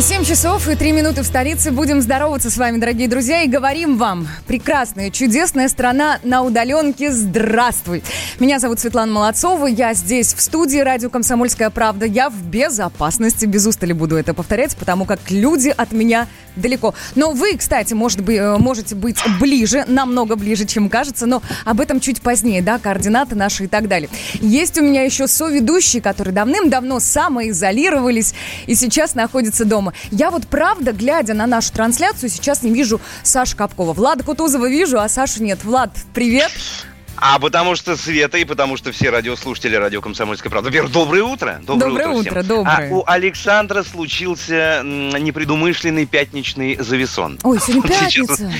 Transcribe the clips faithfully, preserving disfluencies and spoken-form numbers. Семь часов и три минуты в столице. Будем здороваться с вами, дорогие друзья, и говорим вам, прекрасная, чудесная страна на удаленке, здравствуй! Меня зовут Светлана Молодцова, я здесь в студии радио «Комсомольская правда». Я в безопасности, без устали буду это повторять, потому как люди от меня далеко. Но вы, кстати, может быть, можете быть ближе, намного ближе, чем кажется, но об этом чуть позднее, да, координаты наши и так далее. Есть у меня еще соведущие, которые давным-давно самоизолировались и сейчас находятся дома. Я вот правда, глядя на нашу трансляцию, сейчас не вижу Сашу Капкова. Влада Кутузова вижу, а Сашу нет. Влад, привет. А потому что Света и потому что все радиослушатели радио «Комсомольская правда». Во-первых, доброе утро. Доброе, доброе утро, утро доброе. А у Александра случился непредумышленный пятничный зависон. Ой, сегодня пятница.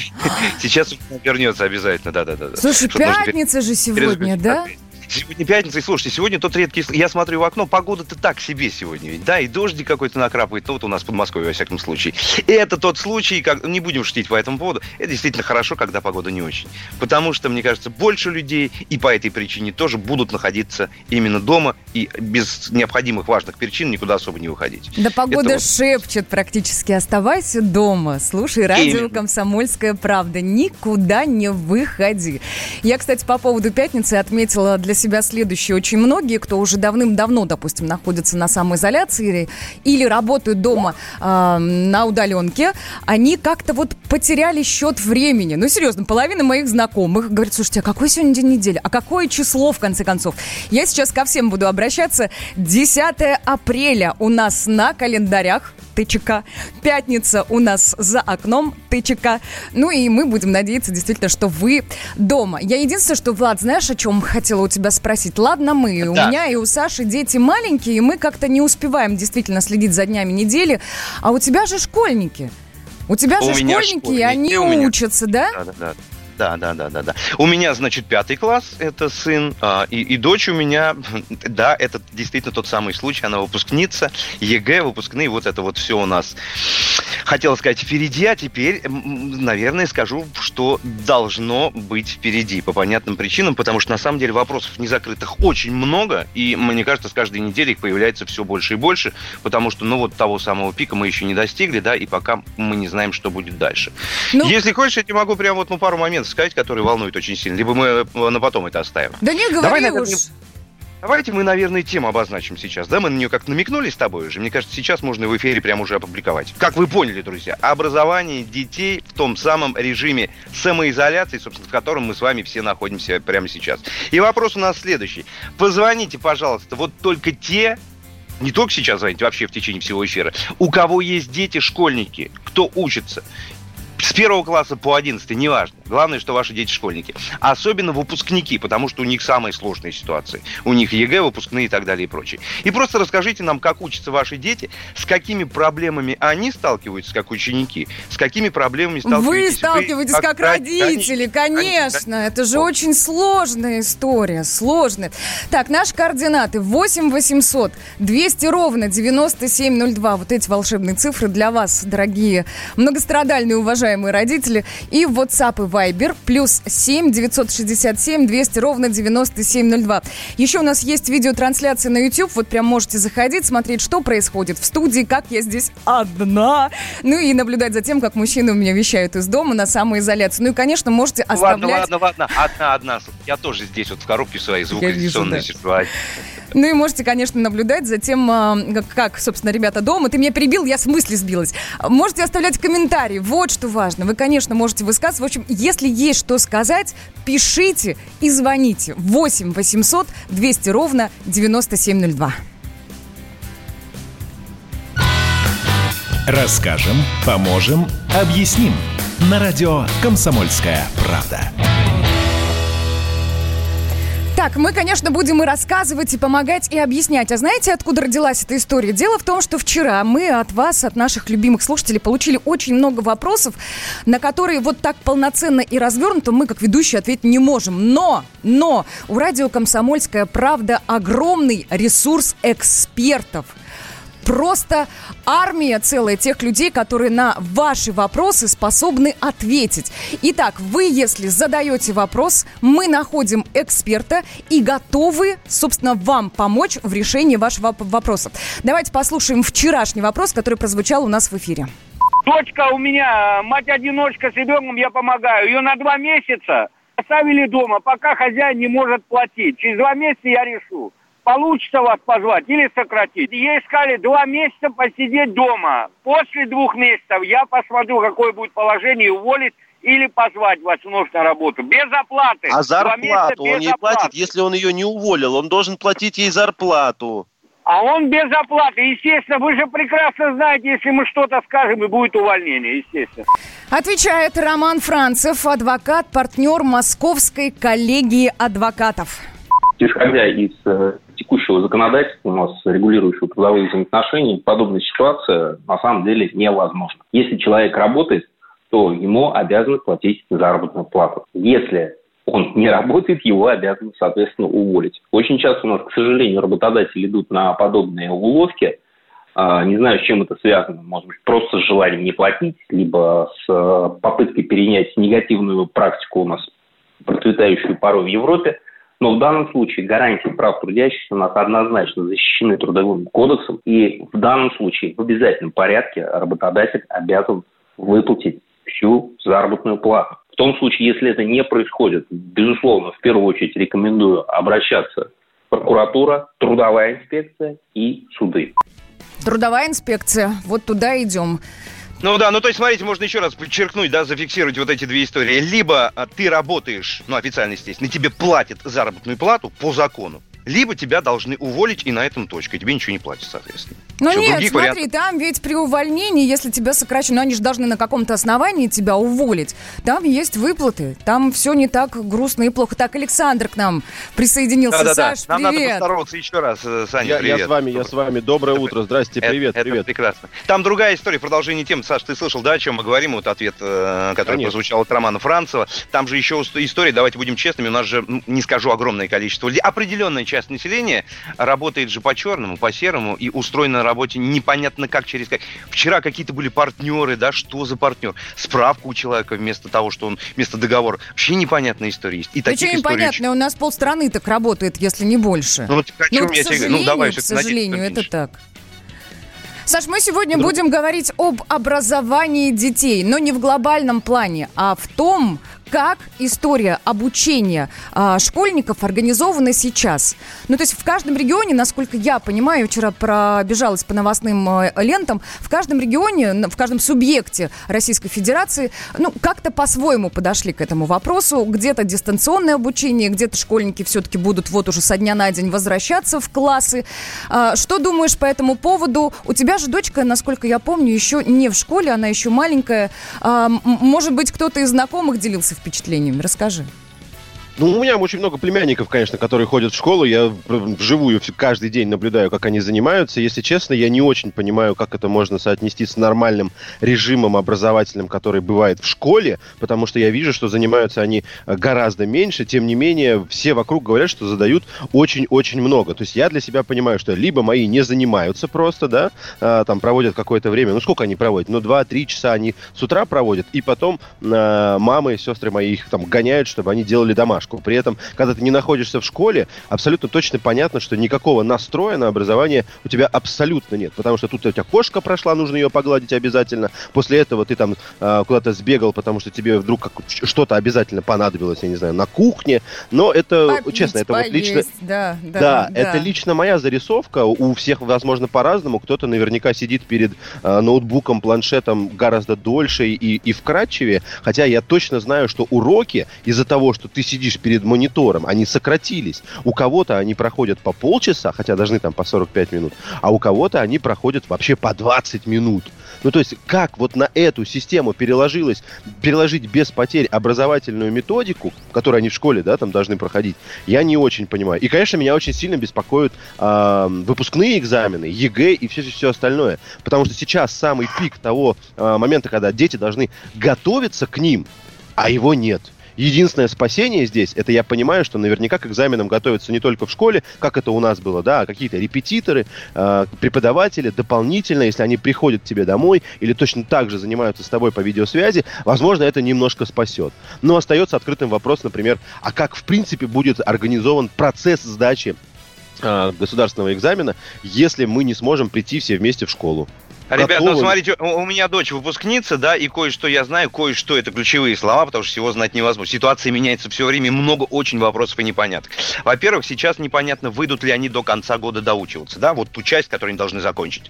Сейчас он вернется обязательно, да-да-да. Слушай, пятница же сегодня, да? Сегодня пятница, и слушайте, сегодня тот редкий... Я смотрю в окно, погода-то так себе сегодня, ведь, да, и дождик какой-то накрапывает, ну, вот у нас в Подмосковье, во всяком случае. И это тот случай, как... не будем шутить по этому поводу, это действительно хорошо, когда погода не очень. Потому что, мне кажется, больше людей и по этой причине тоже будут находиться именно дома и без необходимых важных причин никуда особо не выходить. Да погода вот... шепчет практически, оставайся дома, слушай радио и... «Комсомольская правда», никуда не выходи. Я, кстати, по поводу пятницы отметила для себя следующее. Очень многие, кто уже давным-давно, допустим, находятся на самоизоляции или, или работают дома э, на удаленке, они как-то вот потеряли счет времени. Ну, серьезно, половина моих знакомых говорит, слушайте, а какой сегодня день недели? А какое число, в конце концов? Я сейчас ко всем буду обращаться. десятое апреля у нас на календарях, ТЧК. Пятница у нас за окном, ТЧК. Ну, и мы будем надеяться, действительно, что вы дома. Я единственное, что, Влад, знаешь, о чем хотела у тебя спросить. Ладно, мы. Да. У меня и у Саши дети маленькие, и мы как-то не успеваем действительно следить за днями недели. А у тебя же школьники. У тебя у же школьники, школьники, и они и учатся, меня... да? Да, да, да. Да, да, да, да, да. У меня, значит, пятый класс, это сын, а, и, и дочь у меня, да, это действительно тот самый случай, она выпускница, ЕГЭ, выпускные, вот это вот все у нас. Хотела сказать впереди, а теперь, наверное, скажу, что должно быть впереди, по понятным причинам, потому что, на самом деле, вопросов незакрытых очень много, и, мне кажется, с каждой недели их появляется все больше и больше, потому что, ну, вот того самого пика мы еще не достигли, да, и пока мы не знаем, что будет дальше. Ну... Если хочешь, я тебе могу прям вот, ну, пару моментов сказать, которые волнуют очень сильно. Либо мы на потом это оставим. Да не говори. Давай, наверное, уж. Давайте мы, наверное, тему обозначим сейчас. Да, мы на нее как-то намекнули с тобой уже. Мне кажется, сейчас можно в эфире прямо уже опубликовать. Как вы поняли, друзья, образование детей в том самом режиме самоизоляции, собственно, в котором мы с вами все находимся прямо сейчас. И вопрос у нас следующий. Позвоните, пожалуйста, вот только те... Не только сейчас звоните, вообще в течение всего эфира. У кого есть дети, школьники, кто учится... С первого класса по одиннадцатый, неважно. Главное, что ваши дети школьники. Особенно выпускники, потому что у них самые сложные ситуации. У них ЕГЭ, выпускные и так далее и прочее. И просто расскажите нам, как учатся ваши дети, с какими проблемами они сталкиваются, как ученики, с какими проблемами сталкиваетесь. Вы сталкиваетесь Вы, как, как родители, конечно. конечно. Это же вот. Очень сложная история, сложная. Так, наши координаты восемь восемьсот двести ровно девяносто семь ноль два. Вот эти волшебные цифры для вас, дорогие многострадальные, уважаемые мои родители, и WhatsApp и Viber плюс семь девятьсот шестьдесят семь двести ровно девяносто семь ноль два. Еще у нас есть видеотрансляция на YouTube, вот прям можете заходить, смотреть, что происходит в студии, как я здесь одна, ну и наблюдать за тем, как мужчины у меня вещают из дома на самоизоляцию. Ну и, конечно, можете оставлять... Ладно, ладно, ладно, одна, одна, я тоже здесь вот в коробке своей звукоизоляционной ситуации. Ну и можете, конечно, наблюдать за тем, как, собственно, ребята дома. Ты меня перебил, я с мысли сбилась. Можете оставлять комментарии, вот что важно. Важно. Вы, конечно, можете высказываться. В общем, если есть что сказать, пишите и звоните. восемь восемьсот двести ровно девяносто семь ноль два. Расскажем, поможем, объясним. На радио «Комсомольская правда». Так, мы, конечно, будем и рассказывать, и помогать, и объяснять. А знаете, откуда родилась эта история? Дело в том, что вчера мы от вас, от наших любимых слушателей, получили очень много вопросов, на которые вот так полноценно и развернуто мы, как ведущие, ответить не можем. Но, но у радио «Комсомольская правда» огромный ресурс экспертов. просто армия целая тех людей, которые на ваши вопросы способны ответить. Итак, вы, если задаете вопрос, мы находим эксперта и готовы, собственно, вам помочь в решении вашего вопроса. Давайте послушаем вчерашний вопрос, который прозвучал у нас в эфире. Дочка у меня, мать-одиночка с ребенком, я помогаю. Ее на два месяца оставили дома, пока хозяин не может платить. Через два месяца я решу, получится вас позвать или сократить. Ей сказали два месяца посидеть дома. После двух месяцев я посмотрю, какое будет положение, уволить или позвать вас вновь на работу. Без оплаты. А зарплату он ей платит, если он ее не уволил. Он должен платить ей зарплату. А он без оплаты, естественно, вы же прекрасно знаете, если мы что-то скажем, и будет увольнение, естественно. Отвечает Роман Францев, адвокат, партнер Московской коллегии адвокатов. Исходя из э, текущего законодательства, у нас регулирующего трудовые взаимоотношения, подобная ситуация на самом деле невозможна. Если человек работает, то ему обязаны платить заработную плату. Если он не работает, его обязаны, соответственно, уволить. Очень часто у нас, к сожалению, работодатели идут на подобные уловки. Не знаю, с чем это связано. Может быть, просто с желанием не платить, либо с попыткой перенять негативную практику у нас, процветающую порой в Европе. Но в данном случае гарантии прав трудящихся у нас однозначно защищены Трудовым кодексом. И в данном случае в обязательном порядке работодатель обязан выплатить всю заработную плату. В том случае, если это не происходит, безусловно, в первую очередь рекомендую обращаться в прокуратуру, трудовая инспекция и суды. Трудовая инспекция. Вот туда идем. Ну да, ну то есть, смотрите, можно еще раз подчеркнуть, да, зафиксировать вот эти две истории. Либо ты работаешь, ну официально, естественно, тебе платят заработную плату по закону. Либо тебя должны уволить, и на этом точка. Тебе ничего не платят, соответственно. Ну все, нет, смотри, вариантов... там ведь при увольнении, если тебя сокращают, ну они же должны на каком-то основании тебя уволить. Там есть выплаты, там все не так грустно и плохо. Так, Александр к нам присоединился. Да, Саш, да, да. Нам привет. Надо постараться еще раз, Саня, я, привет. Я с вами, я с вами. Доброе это, утро, здрасте, привет, это, привет. Это прекрасно. Там другая история, продолжение темы. Саш, ты слышал, да, о чем мы говорим? Вот ответ, который Конечно. прозвучал от Романа Францева. Там же еще история, давайте будем честными, у нас же, ну, не скажу огромное количество людей, определенная часть населения работает же по-черному, по-серому и устроена на работе непонятно как, через как. Вчера какие-то были партнеры, да, что за партнер? Справка у человека вместо того, что он, вместо договора. Вообще непонятная история есть. И таких историй... непонятная? У нас полстраны так работает, если не больше. Ну, вот, ну к я сожалению, ну, давай, к сожалению надеюсь, это так. Саш, мы сегодня да. будем говорить об образовании детей, но не в глобальном плане, а в том, как история обучения а, школьников организована сейчас. Ну, то есть в каждом регионе, насколько я понимаю, вчера пробежалась по новостным а, лентам, в каждом регионе, в каждом субъекте Российской Федерации, ну, как-то по-своему подошли к этому вопросу. Где-то дистанционное обучение, где-то школьники все-таки будут вот уже со дня на день возвращаться в классы. А, что думаешь по этому поводу? У тебя же дочка, насколько я помню, еще не в школе, она еще маленькая. А, может быть, кто-то из знакомых делился впечатлениями? Расскажи. Ну, у меня очень много племянников, конечно, которые ходят в школу. Я вживую каждый день наблюдаю, как они занимаются. Если честно, я не очень понимаю, как это можно соотнести с нормальным режимом образовательным, который бывает в школе, потому что я вижу, что занимаются они гораздо меньше. Тем не менее, все вокруг говорят, что задают очень-очень много. То есть я для себя понимаю, что либо мои не занимаются просто, да, там проводят какое-то время. Ну, сколько они проводят? Ну, два-три часа они с утра проводят, и потом мамы и сестры мои их там гоняют, чтобы они делали домашку. При этом, когда ты не находишься в школе, абсолютно точно понятно, что никакого настроя на образование у тебя абсолютно нет. Потому что тут у тебя кошка прошла, нужно ее погладить обязательно. После этого ты там э, куда-то сбегал, потому что тебе вдруг как- что-то обязательно понадобилось, я не знаю, на кухне. Но это, попить, честно, это поесть, вот лично... Да, да, да, да, это лично моя зарисовка. У всех, возможно, по-разному. Кто-то наверняка сидит перед э, ноутбуком, планшетом гораздо дольше и, и вкрадчивее. Хотя я точно знаю, что уроки из-за того, что ты сидишь перед монитором, они сократились. У кого-то они проходят по полчаса, хотя должны там по сорок пять минут, а у кого-то они проходят вообще по двадцать минут. Ну, то есть, как вот на эту систему переложилось, переложить без потерь образовательную методику, которую они в школе, да, там должны проходить, я не очень понимаю. И, конечно, меня очень сильно беспокоят э, выпускные экзамены, ЕГЭ и все, все остальное. Потому что сейчас самый пик того э, момента, когда дети должны готовиться к ним, а его нет. единственное спасение здесь, это я понимаю, что наверняка к экзаменам готовятся не только в школе, как это у нас было, да, а какие-то репетиторы, э, преподаватели дополнительно, если они приходят к тебе домой или точно так же занимаются с тобой по видеосвязи, возможно, это немножко спасет. Но остается открытым вопрос, например, а как в принципе будет организован процесс сдачи э, государственного экзамена, если мы не сможем прийти все вместе в школу. Ребята, ну смотрите, у меня дочь выпускница, да, и кое-что я знаю, кое-что это ключевые слова, потому что всего знать невозможно. Ситуация меняется все время, много очень вопросов и непоняток. Во-первых, сейчас непонятно, выйдут ли они до конца года доучиваться, да, вот ту часть, которую они должны закончить,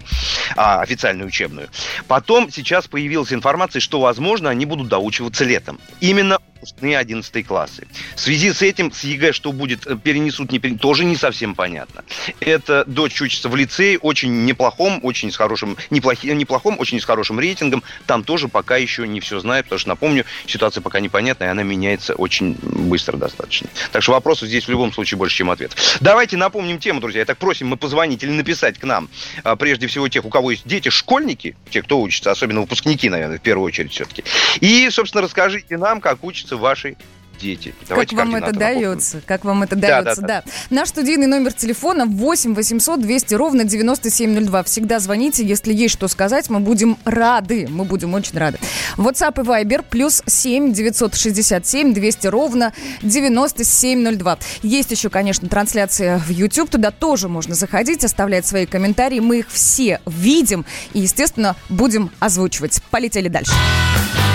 а, официальную учебную. Потом сейчас появилась информация, что, возможно, они будут доучиваться летом. Именно выпускные одиннадцатые классы. В связи с этим с ЕГЭ что будет, перенесут, не перенесут, тоже не совсем понятно. Эта дочь учится в лицее, очень неплохом, очень с хорошим, неплохи, неплохом, очень с хорошим рейтингом. Там тоже пока еще не все знают, потому что, напомню, ситуация пока непонятная, и она меняется очень быстро достаточно. Так что вопросов здесь в любом случае больше, чем ответ. Давайте напомним тему, друзья. Итак, просим мы позвонить или написать к нам, прежде всего, тех, у кого есть дети, школьники, те, кто учится, особенно выпускники, наверное, в первую очередь все-таки. И, собственно, расскажите нам, как учатся ваши дети. Давайте как вам это дается? Напомним. Как вам это дается, да, да, да. да. Наш студийный номер телефона восемь восемьсот двести ровно девяносто семь ноль два. Всегда звоните, если есть что сказать, мы будем рады. Мы будем очень рады. WhatsApp и Viber плюс семь девятьсот шестьдесят семь двести ровно девяносто семь ноль два. Есть еще, конечно, трансляция в YouTube. Туда тоже можно заходить, оставлять свои комментарии. Мы их все видим и, естественно, будем озвучивать. Полетели дальше.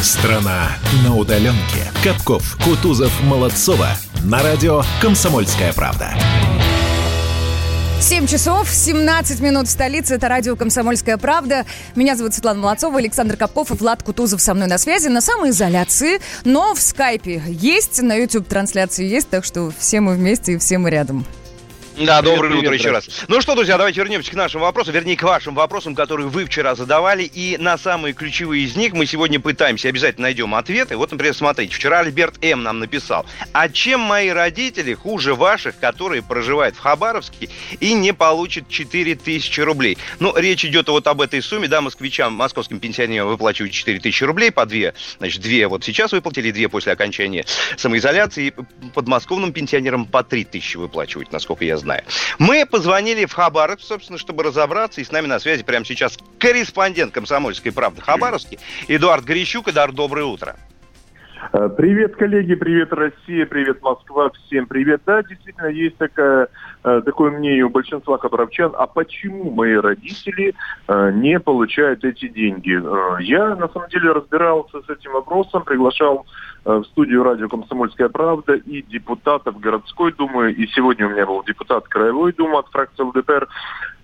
Страна на удаленке. Капков, Кутузов, Молодцова. На радио «Комсомольская правда». семь часов семнадцать минут в столице. Это радио «Комсомольская правда». Меня зовут Светлана Молодцова, Александр Капков и Влад Кутузов со мной на связи. На самоизоляции, но в скайпе есть, на YouTube-трансляции есть. Так что все мы вместе и все мы рядом. Да, привет, доброе привет, утро еще раз. Ну что, друзья, давайте вернемся к нашему вопросу, вернее, к вашим вопросам, которые вы вчера задавали, и на самые ключевые из них мы сегодня пытаемся, обязательно найдем ответы. Вот, например, смотрите, вчера Альберт М. нам написал: «А чем мои родители хуже ваших, которые проживают в Хабаровске и не получат четыре тысячи рублей?» Ну, речь идет вот об этой сумме, да, москвичам, московским пенсионерам выплачивают четыре тысячи рублей по две, значит, две вот сейчас выплатили, две после окончания самоизоляции, подмосковным пенсионерам по три тысячи выплачивают, насколько я знаю. Мы позвонили в Хабаровск, собственно, чтобы разобраться, и с нами на связи прямо сейчас корреспондент «Комсомольской правды» Хабаровский Эдуард Горищук. Эдуард, доброе утро. Привет, коллеги, привет, Россия, привет, Москва, всем привет. Да, действительно, есть такая, такое мнение у большинства хабаровчан: а почему мои родители не получают эти деньги? Я, на самом деле, разбирался с этим вопросом, приглашал в студию радио «Комсомольская правда» и депутатов городской думы, и сегодня у меня был депутат краевой думы от фракции ЛДПР,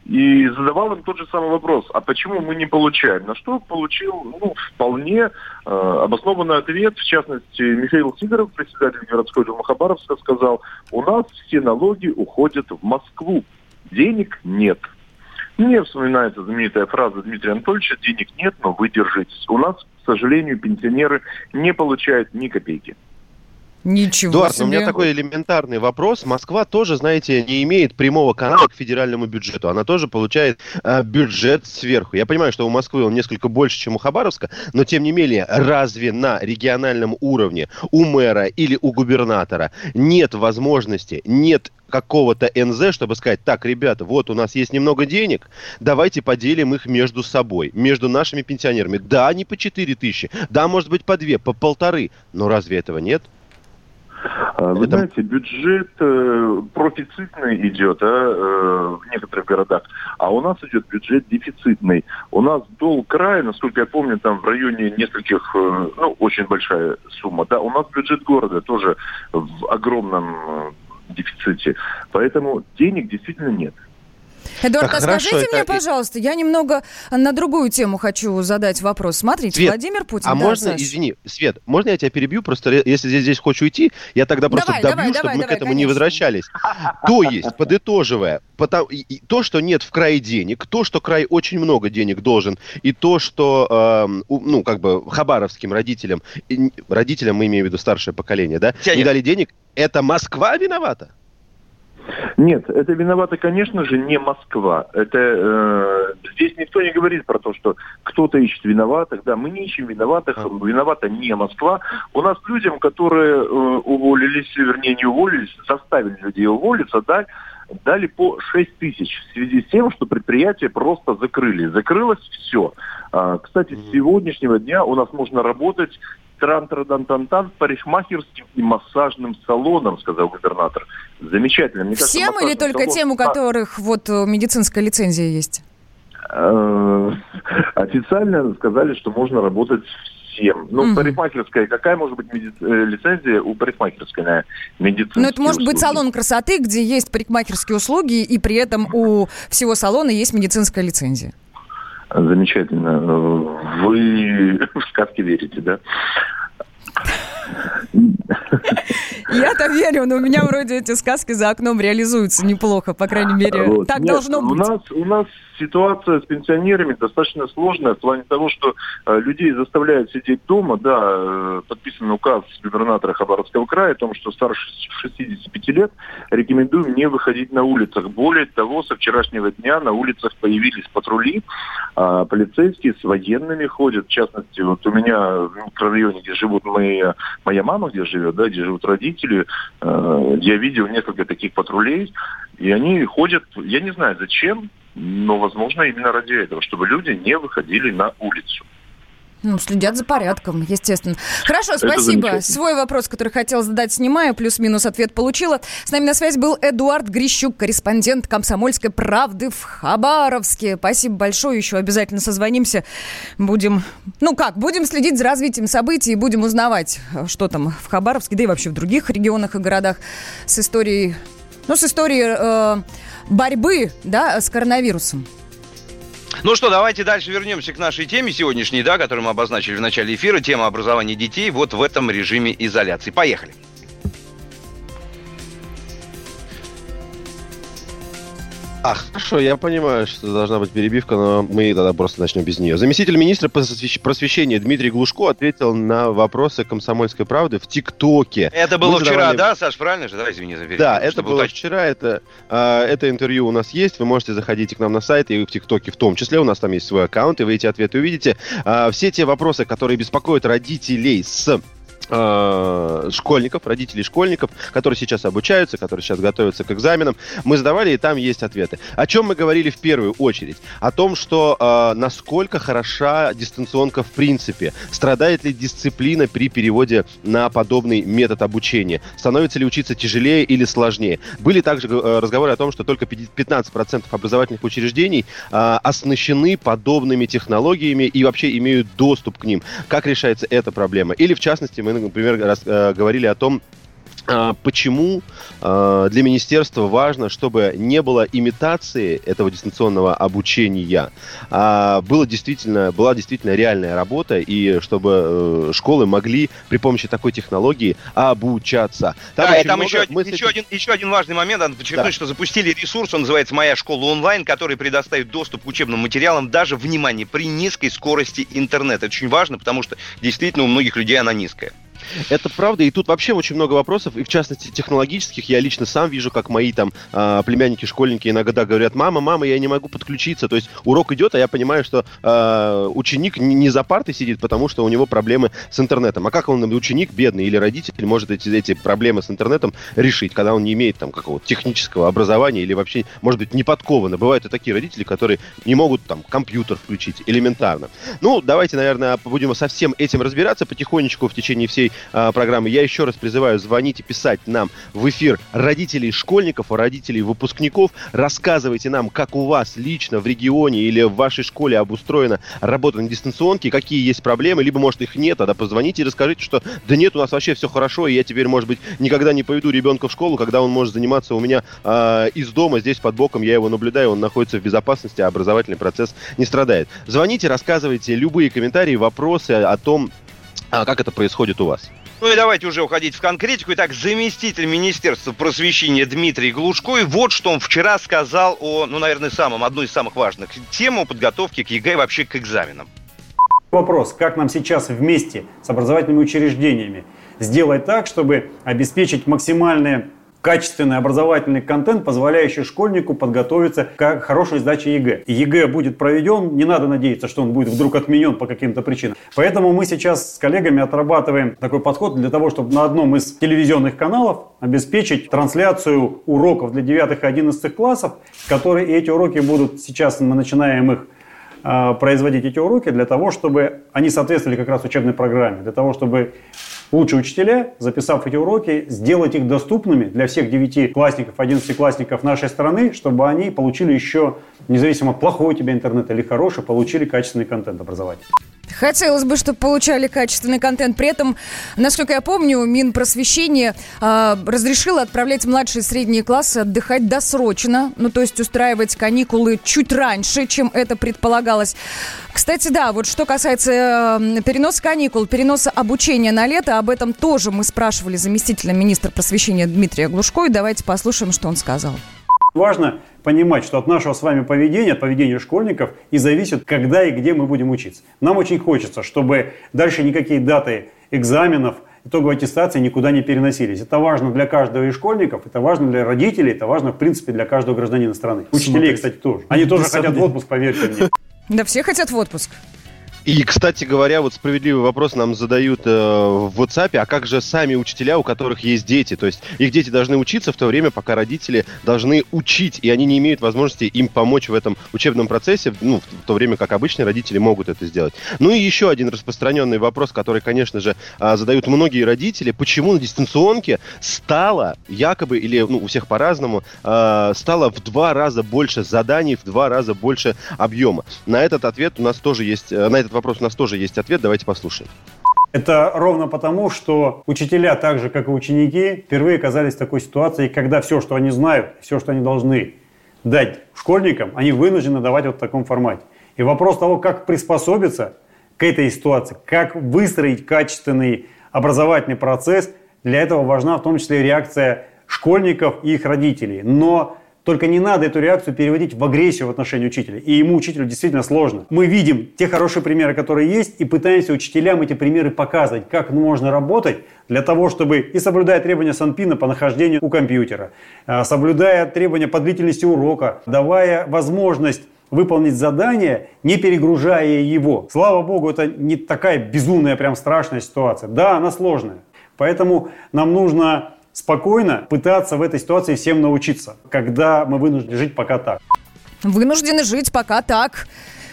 и задавал им тот же самый вопрос: а почему мы не получаем? На что получил, ну, вполне э, обоснованный ответ. В частности, Михаил Сидоров, председатель городской думы Хабаровска, сказал: у нас все налоги уходят в Москву, денег нет. Мне вспоминается знаменитая фраза Дмитрия Анатольевича: денег нет, но вы держитесь. У нас, к сожалению, пенсионеры не получают ни копейки. Ничего Эдуард, себе. У меня такой элементарный вопрос. Москва тоже, знаете, не имеет прямого канала к федеральному бюджету. Она тоже получает э, бюджет сверху. Я понимаю, что у Москвы он несколько больше, чем у Хабаровска, но тем не менее, разве на региональном уровне у мэра или у губернатора нет возможности, нет какого-то эн зэ, чтобы сказать: так, ребята, вот у нас есть немного денег, давайте поделим их между собой, между нашими пенсионерами. Да, не по четыре тысячи, да, может быть, по две, по полторы, но разве этого нет? Вы знаете, бюджет э, профицитный идет а, э, в некоторых городах, а у нас идет бюджет дефицитный. У нас долг края, насколько я помню, там в районе нескольких, э, ну, очень большая сумма. Да, у нас бюджет города тоже в огромном э, дефиците, поэтому денег действительно нет. Эдуард, а скажите мне, пожалуйста, я немного на другую тему хочу задать вопрос. Смотрите, Свет, Владимир Путин... а да, можно, Саш? Извини, Свет, можно я тебя перебью? Просто если я здесь хочу уйти, я тогда просто давай, добью, давай, чтобы давай, мы давай, к этому конечно. не возвращались. То есть, подытоживая, потому, и, и то, что нет в крае денег, то, что край очень много денег должен, и то, что, э, ну, как бы, хабаровским родителям, и, родителям, мы имеем в виду старшее поколение, да, Тянет. не дали денег, это Москва виновата? Нет, это виновата, конечно же, не Москва. Это э, здесь никто не говорит про то, что кто-то ищет виноватых. Да, мы не ищем виноватых, виновата не Москва. У нас людям, которые э, уволились, вернее, не уволились, заставили людей уволиться, да, дали по шесть тысяч в связи с тем, что предприятия просто закрыли. Закрылось все. А, кстати, с сегодняшнего дня у нас можно работать тран-тра-дан-тан-тан парикмахерским и массажным салоном, сказал губернатор. Замечательно. Мне Всем кажется, или только салон... тем, у которых а... вот медицинская лицензия есть? Официально сказали, что можно работать всем. Ну, mm-hmm. парикмахерская, какая может быть меди... лицензия у парикмахерской на медицинские Ну, это может услуги. быть салон красоты, где есть парикмахерские услуги, и при этом у всего салона есть медицинская лицензия. Замечательно. Вы в сказки верите, да? Я-то верю, но у меня вроде эти сказки за окном реализуются неплохо, по крайней мере, вот. так Нет, должно быть. У нас, у нас ситуация с пенсионерами достаточно сложная в плане того, что э, людей заставляют сидеть дома, да, э, подписан указ губернатора Хабаровского края о том, что старше шестидесяти пяти лет рекомендуем не выходить на улицах. Более того, со вчерашнего дня на улицах появились патрули, э, полицейские с военными ходят, в частности, вот у меня в микрорайоне, где живут мои, моя мама, где живет, да, где живут родители, э, я видел несколько таких патрулей, и они ходят, я не знаю зачем, но, возможно, именно ради этого, чтобы люди не выходили на улицу. Ну, следят за порядком, естественно. Хорошо, спасибо. Свой вопрос, который хотела задать, снимаю, плюс-минус ответ получила. С нами на связи был Эдуард Горищук, корреспондент «Комсомольской правды» в Хабаровске. Спасибо большое, еще обязательно созвонимся. Будем, ну как, будем следить за развитием событий и будем узнавать, что там в Хабаровске, да и вообще в других регионах и городах с историей... Ну, с историей э, борьбы, да, с коронавирусом. Ну что, давайте дальше вернемся к нашей теме сегодняшней, да, которую мы обозначили в начале эфира. Тема образования детей вот в этом режиме изоляции. Поехали. Ах, хорошо, я понимаю, что должна быть перебивка, но мы тогда просто начнем без нее. Заместитель министра просвещения Дмитрий Глушко ответил на вопросы «Комсомольской правды» в ТикТоке. Это было мы вчера, задавали... да, Саш, правильно же? Давай, извини, за перебивку. Да, это было уточнить. вчера, это, э, это интервью у нас есть, вы можете заходить к нам на сайт и в ТикТоке в том числе, у нас там есть свой аккаунт, и вы эти ответы увидите. Э, все те вопросы, которые беспокоят родителей с... школьников, родителей школьников, которые сейчас обучаются, которые сейчас готовятся к экзаменам. Мы задавали, и там есть ответы. О чем мы говорили в первую очередь? О том, что э, насколько хороша дистанционка в принципе. Страдает ли дисциплина при переводе на подобный метод обучения? Становится ли учиться тяжелее или сложнее? Были также э, разговоры о том, что только пятнадцать процентов образовательных учреждений э, оснащены подобными технологиями и вообще имеют доступ к ним. Как решается эта проблема? Или, в частности, мы например, раз, э, говорили о том, э, почему э, для министерства важно, чтобы не было имитации этого дистанционного обучения, а было действительно, была действительно реальная работа, и чтобы э, школы могли при помощи такой технологии обучаться. Там да, и там еще, мысли... еще, один, еще один важный момент, надо подчеркнуть, да. что запустили ресурс, он называется «Моя школа онлайн», который предоставит доступ к учебным материалам даже, внимание, при низкой скорости интернета. Это очень важно, потому что действительно у многих людей она низкая. Это правда, и тут вообще очень много вопросов, и в частности технологических. Я лично сам вижу, как мои там э, племянники, школьники иногда говорят: мама, мама, я не могу подключиться. То есть урок идет, а я понимаю, что э, ученик не за партой сидит, потому что у него проблемы с интернетом. А как он, ученик бедный или родитель, может эти, эти проблемы с интернетом решить, когда он не имеет там какого-то технического образования или вообще, может быть, не подковано. Бывают и такие родители, которые не могут там компьютер включить элементарно. Ну, давайте, наверное, будем со всем этим разбираться потихонечку в течение всей всей а, программы. Я еще раз призываю звонить и писать нам в эфир родителей школьников, родителей выпускников. Рассказывайте нам, как у вас лично в регионе или в вашей школе обустроена работа на дистанционке, какие есть проблемы, либо, может, их нет. Тогда позвоните и расскажите, что да нет, у нас вообще все хорошо, и я теперь, может быть, никогда не поведу ребенка в школу, когда он может заниматься у меня а, из дома, здесь под боком, я его наблюдаю, он находится в безопасности, а образовательный процесс не страдает. Звоните, рассказывайте любые комментарии, вопросы о том, как это происходит у вас. Ну и давайте уже уходить в конкретику. Итак, заместитель Министерства просвещения Дмитрий Глушко. И вот что он вчера сказал о, ну, наверное, самом, одной из самых важных тем подготовки к ЕГЭ и вообще к экзаменам. Вопрос, как нам сейчас вместе с образовательными учреждениями сделать так, чтобы обеспечить максимальное качественный образовательный контент, позволяющий школьнику подготовиться к хорошей сдаче ЕГЭ. И ЕГЭ будет проведен, не надо надеяться, что он будет вдруг отменен по каким-то причинам. Поэтому мы сейчас с коллегами отрабатываем такой подход для того, чтобы на одном из телевизионных каналов обеспечить трансляцию уроков для девятых и одиннадцатых классов, которые эти уроки будут, сейчас мы начинаем их э, производить, эти уроки, для того, чтобы они соответствовали как раз учебной программе, для того, чтобы... Лучшие учителя, записав эти уроки, сделать их доступными для всех девятиклассников, одиннадцатиклассников нашей страны, чтобы они получили еще, независимо от плохого у тебя интернета или хорошего, получили качественный контент образовательный. Хотелось бы, чтобы получали качественный контент. При этом, насколько я помню, Минпросвещение э, разрешило отправлять младшие и средние классы отдыхать досрочно. Ну, то есть устраивать каникулы чуть раньше, чем это предполагалось. Кстати, да, вот что касается э, переноса каникул, переноса обучения на лето, об этом тоже мы спрашивали заместителя министра просвещения Дмитрия Глушко. И давайте послушаем, что он сказал. Важно понимать, что от нашего с вами поведения, от поведения школьников и зависит, когда и где мы будем учиться. Нам очень хочется, чтобы дальше никакие даты экзаменов, итоговой аттестации никуда не переносились. Это важно для каждого из школьников, это важно для родителей, это важно, в принципе, для каждого гражданина страны. Учителей, кстати, тоже. Они тоже хотят в отпуск, поверьте мне. Да, все хотят в отпуск. И, кстати говоря, вот справедливый вопрос нам задают э, в WhatsApp, а как же сами учителя, у которых есть дети? То есть их дети должны учиться в то время, пока родители должны учить, и они не имеют возможности им помочь в этом учебном процессе, ну, в то время как обычные родители могут это сделать. Ну и еще один распространенный вопрос, который, конечно же, задают многие родители. Почему на дистанционке стало якобы, или ну, у всех по-разному, э, стало в два раза больше заданий, в два раза больше объема? На этот ответ у нас тоже есть... На этот вопрос у нас тоже есть ответ, давайте послушаем. Это ровно потому, что учителя, так же как и ученики, впервые оказались в такой ситуации, когда все, что они знают, все, что они должны дать школьникам, они вынуждены давать вот в таком формате. И вопрос того, как приспособиться к этой ситуации, как выстроить качественный образовательный процесс, для этого важна в том числе реакция школьников и их родителей. Но только не надо эту реакцию переводить в агрессию в отношении учителя. И ему, учителю, действительно сложно. Мы видим те хорошие примеры, которые есть, и пытаемся учителям эти примеры показывать, как можно работать для того, чтобы, и соблюдая требования Санпина по нахождению у компьютера, соблюдая требования по длительности урока, давая возможность выполнить задание, не перегружая его. Слава богу, это не такая безумная, прям страшная ситуация. Да, она сложная. Поэтому нам нужно... спокойно пытаться в этой ситуации всем научиться, когда мы вынуждены жить пока так. Вынуждены жить пока так.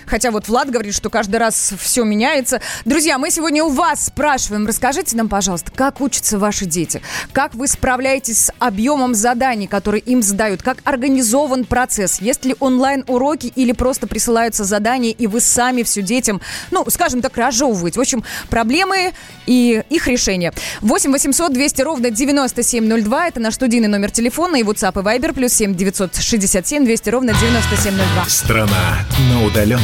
Хотя вот Влад говорит, что каждый раз все меняется. Друзья, мы сегодня у вас спрашиваем. Расскажите нам, пожалуйста, как учатся ваши дети? Как вы справляетесь с объемом заданий, которые им задают? Как организован процесс? Есть ли онлайн-уроки или просто присылаются задания, и вы сами все детям, ну, скажем так, разжевываете? В общем, проблемы и их решение. восемь восемьсот двести ровно девяносто семь ноль два. Это наш студийный номер телефона и WhatsApp и Viber. Плюс семь девятьсот шестьдесят семь двести ровно девяносто семь ноль два. Страна на удаленке.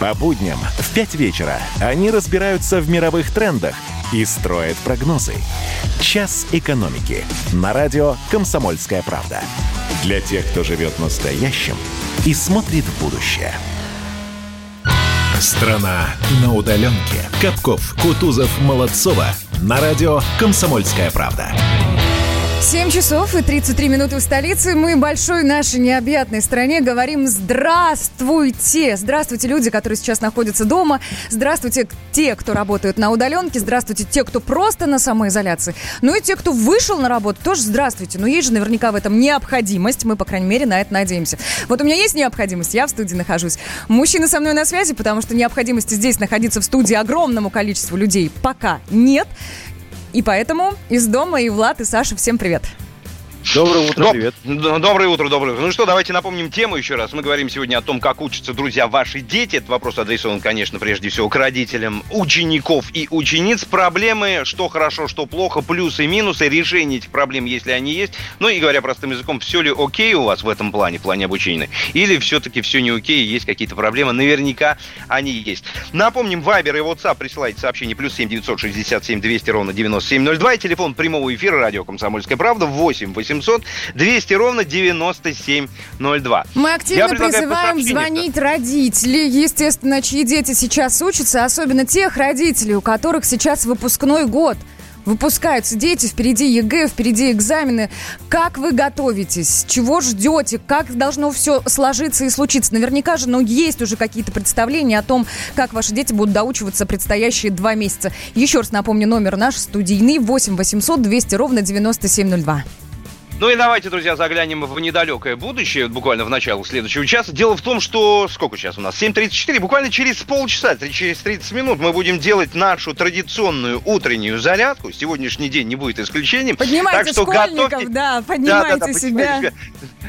По будням в пять вечера они разбираются в мировых трендах и строят прогнозы. «Час экономики» на радио «Комсомольская правда». Для тех, кто живет настоящим и смотрит в будущее. «Страна на удаленке». Капков, Кутузов, Молодцова на радио «Комсомольская правда». семь часов и тридцать три минуты в столице. Мы большой нашей необъятной стране говорим здравствуйте. Здравствуйте, люди, которые сейчас находятся дома. Здравствуйте, те, кто работают на удаленке. Здравствуйте, те, кто просто на самоизоляции. Ну и те, кто вышел на работу, тоже здравствуйте. Но есть же наверняка в этом необходимость. Мы, по крайней мере, на это надеемся. Вот у меня есть необходимость, я в студии нахожусь. Мужчины со мной на связи, потому что необходимости здесь находиться в студии огромному количеству людей пока нет. И поэтому из дома и Влад, и Саша, всем привет. Доброе утро, Доб... привет. Доброе утро, доброе утро. Ну что, давайте напомним тему еще раз. Мы говорим сегодня о том, как учатся, друзья, ваши дети. Этот вопрос адресован, конечно, прежде всего к родителям учеников и учениц. Проблемы, что хорошо, что плохо, плюсы и минусы, решение этих проблем, если они есть. Ну и говоря простым языком, все ли окей у вас в этом плане, в плане обучения? Или все-таки все не окей, есть какие-то проблемы? Наверняка они есть. Напомним, Вайбер и WhatsApp присылайте сообщение плюс семь девятьсот шестьдесят семь двести ровно девяносто семь ноль два. И телефон прямого эфира радио «Комсомольская правда» восемь восемьсот двести ровно девяносто семь ноль два. Мы активно призываем звонить родителей, естественно, чьи дети сейчас учатся, особенно тех родителей, у которых сейчас выпускной год. Выпускаются дети, впереди ЕГЭ, впереди экзамены. Как вы готовитесь? Чего ждете? Как должно все сложиться и случиться? Наверняка же, но ну, есть уже какие-то представления о том, как ваши дети будут доучиваться предстоящие два месяца. Еще раз напомню, номер наш студийный восемь восемьсот двести ровно девяносто семь ноль два. Ну и давайте, друзья, заглянем в недалекое будущее, буквально в начало следующего часа. Дело в том, что... Сколько сейчас у нас? семь тридцать четыре. Буквально через полчаса, через тридцать минут мы будем делать нашу традиционную утреннюю зарядку. Сегодняшний день не будет исключением. Поднимайте так, что школьников, готовьте... да, поднимайте, да, да, да, себя. себя.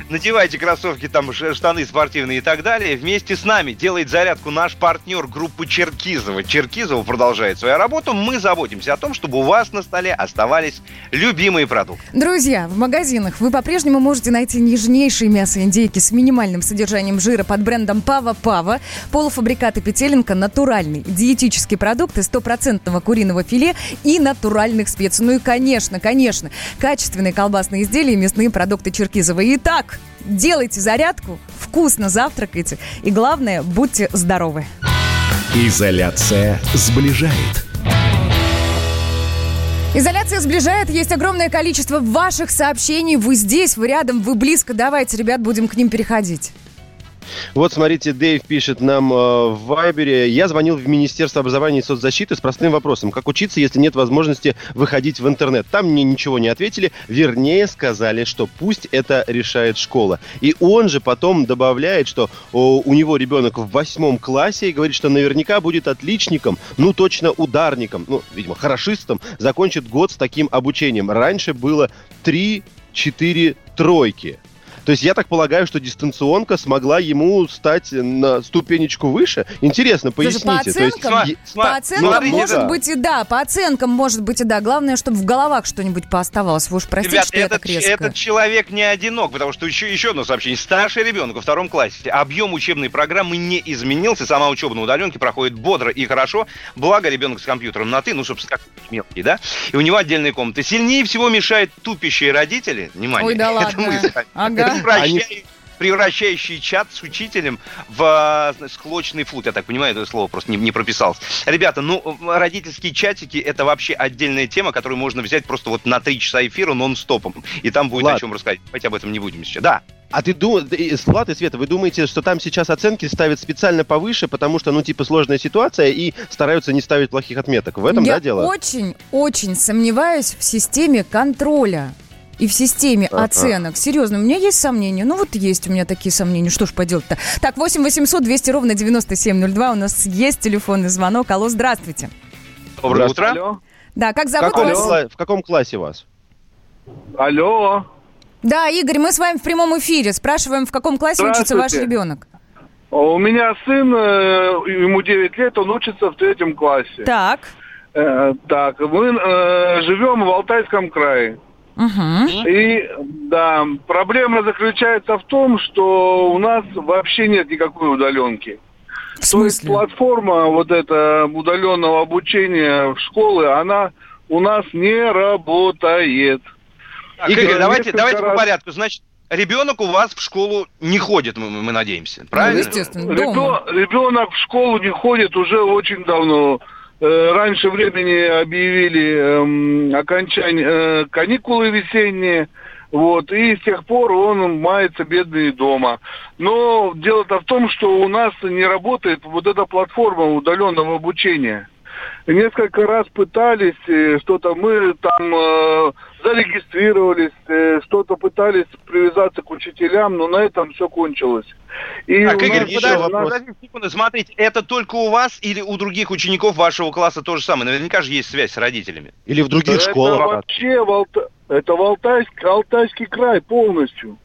Надевайте кроссовки, там, штаны спортивные и так далее. Вместе с нами делает зарядку наш партнер группы Черкизово. Черкизово продолжает свою работу. Мы заботимся о том, чтобы у вас на столе оставались любимые продукты. Друзья, в магазин вы по-прежнему можете найти нежнейшее мясо индейки с минимальным содержанием жира под брендом Пава-Пава, полуфабрикаты Петелинка, натуральный, диетические продукты, стопроцентного куриного филе и натуральных специй. Ну и, конечно, конечно, качественные колбасные изделия и мясные продукты Черкизово. Итак, делайте зарядку, вкусно завтракайте и, главное, будьте здоровы. Изоляция сближает. Изоляция сближает. Есть огромное количество ваших сообщений. Вы здесь, вы рядом, вы близко. Давайте, ребят, будем к ним переходить. Вот, смотрите, Дэйв пишет нам э, в Вайбере. Я звонил в Министерство образования и соцзащиты с простым вопросом. Как учиться, если нет возможности выходить в интернет? Там мне ничего не ответили. Вернее, сказали, что пусть это решает школа. И он же потом добавляет, что о, у него ребенок в восьмом классе и говорит, что наверняка будет отличником, ну, точно ударником, ну, видимо, хорошистом, закончит год с таким обучением. Раньше было три-четыре тройки. То есть я так полагаю, что дистанционка смогла ему стать на ступенечку выше. Интересно, поясните. По оценкам, то есть, по оценкам ну, может да. быть и да. По оценкам может быть и да. Главное, чтобы в головах что-нибудь пооставалось. Вы уж простите, ребят, что этот, я так резко. Этот человек не одинок, потому что еще, еще одно сообщение. Старший ребенок во втором классе. Объем учебной программы не изменился. Сама учеба на удаленке проходит бодро и хорошо. Благо ребенок с компьютером на «ты». Ну, собственно, как мелкий, да? И у него отдельная комната. Сильнее всего мешают тупящие родители. Внимание. Ой, да ладно. Это мы с вами. Ага. Прощай, превращающий чат с учителем в склочный фут. Я так понимаю, это слово просто не, не прописалось. Ребята, ну, родительские чатики — это вообще отдельная тема, которую можно взять просто вот на три часа эфира нон-стопом. И там будет Ладно. о чем рассказать. Давайте об этом не будем сейчас. Да. А ты думаешь, Влад и Света, вы думаете, что там сейчас оценки ставят специально повыше, потому что, ну, типа, сложная ситуация, и стараются не ставить плохих отметок? В этом, Я да, дело? Я очень-очень сомневаюсь в системе контроля. И в системе А-а. оценок. Серьезно, у меня есть сомнения? Ну вот есть у меня такие сомнения. Что ж поделать-то? Так, восемь восемьсот двести ровно девяносто семь ноль два. У нас есть телефонный звонок. Алло, здравствуйте. Доброе утро. Алло. Да, как зовут Алло. вас? В каком классе вас? Алло. Да, Игорь, мы с вами в прямом эфире. Спрашиваем, в каком классе учится ваш ребенок? У меня сын, ему девять лет, он учится в третьем классе. Так. Э, так, мы э, живем в Алтайском крае. Угу. И, да, проблема заключается в том, что у нас вообще нет никакой удаленки. В смысле? То есть платформа вот эта удаленного обучения в школы, она у нас не работает. Так, Игорь, давайте, давайте раз... по порядку. Значит, ребенок у вас в школу не ходит, мы, мы надеемся, правильно? Ну, естественно, дома. Ребенок в школу не ходит уже очень давно. Раньше времени объявили окончание каникулы весенние, вот, и с тех пор он мается бедный дома. Но дело-то в том, что у нас не работает вот эта платформа удаленного обучения. Несколько раз пытались, что-то мы там э, зарегистрировались, э, что-то пытались привязаться к учителям, но на этом все кончилось. И так, Игорь, нас, еще подожди, вопрос. Подожди, секунду, смотрите, это только у вас или у других учеников вашего класса то же самое? Наверняка же есть связь с родителями. Или в других это школах? Вообще в Алта... Это в Алтайск... Алтайский край полностью.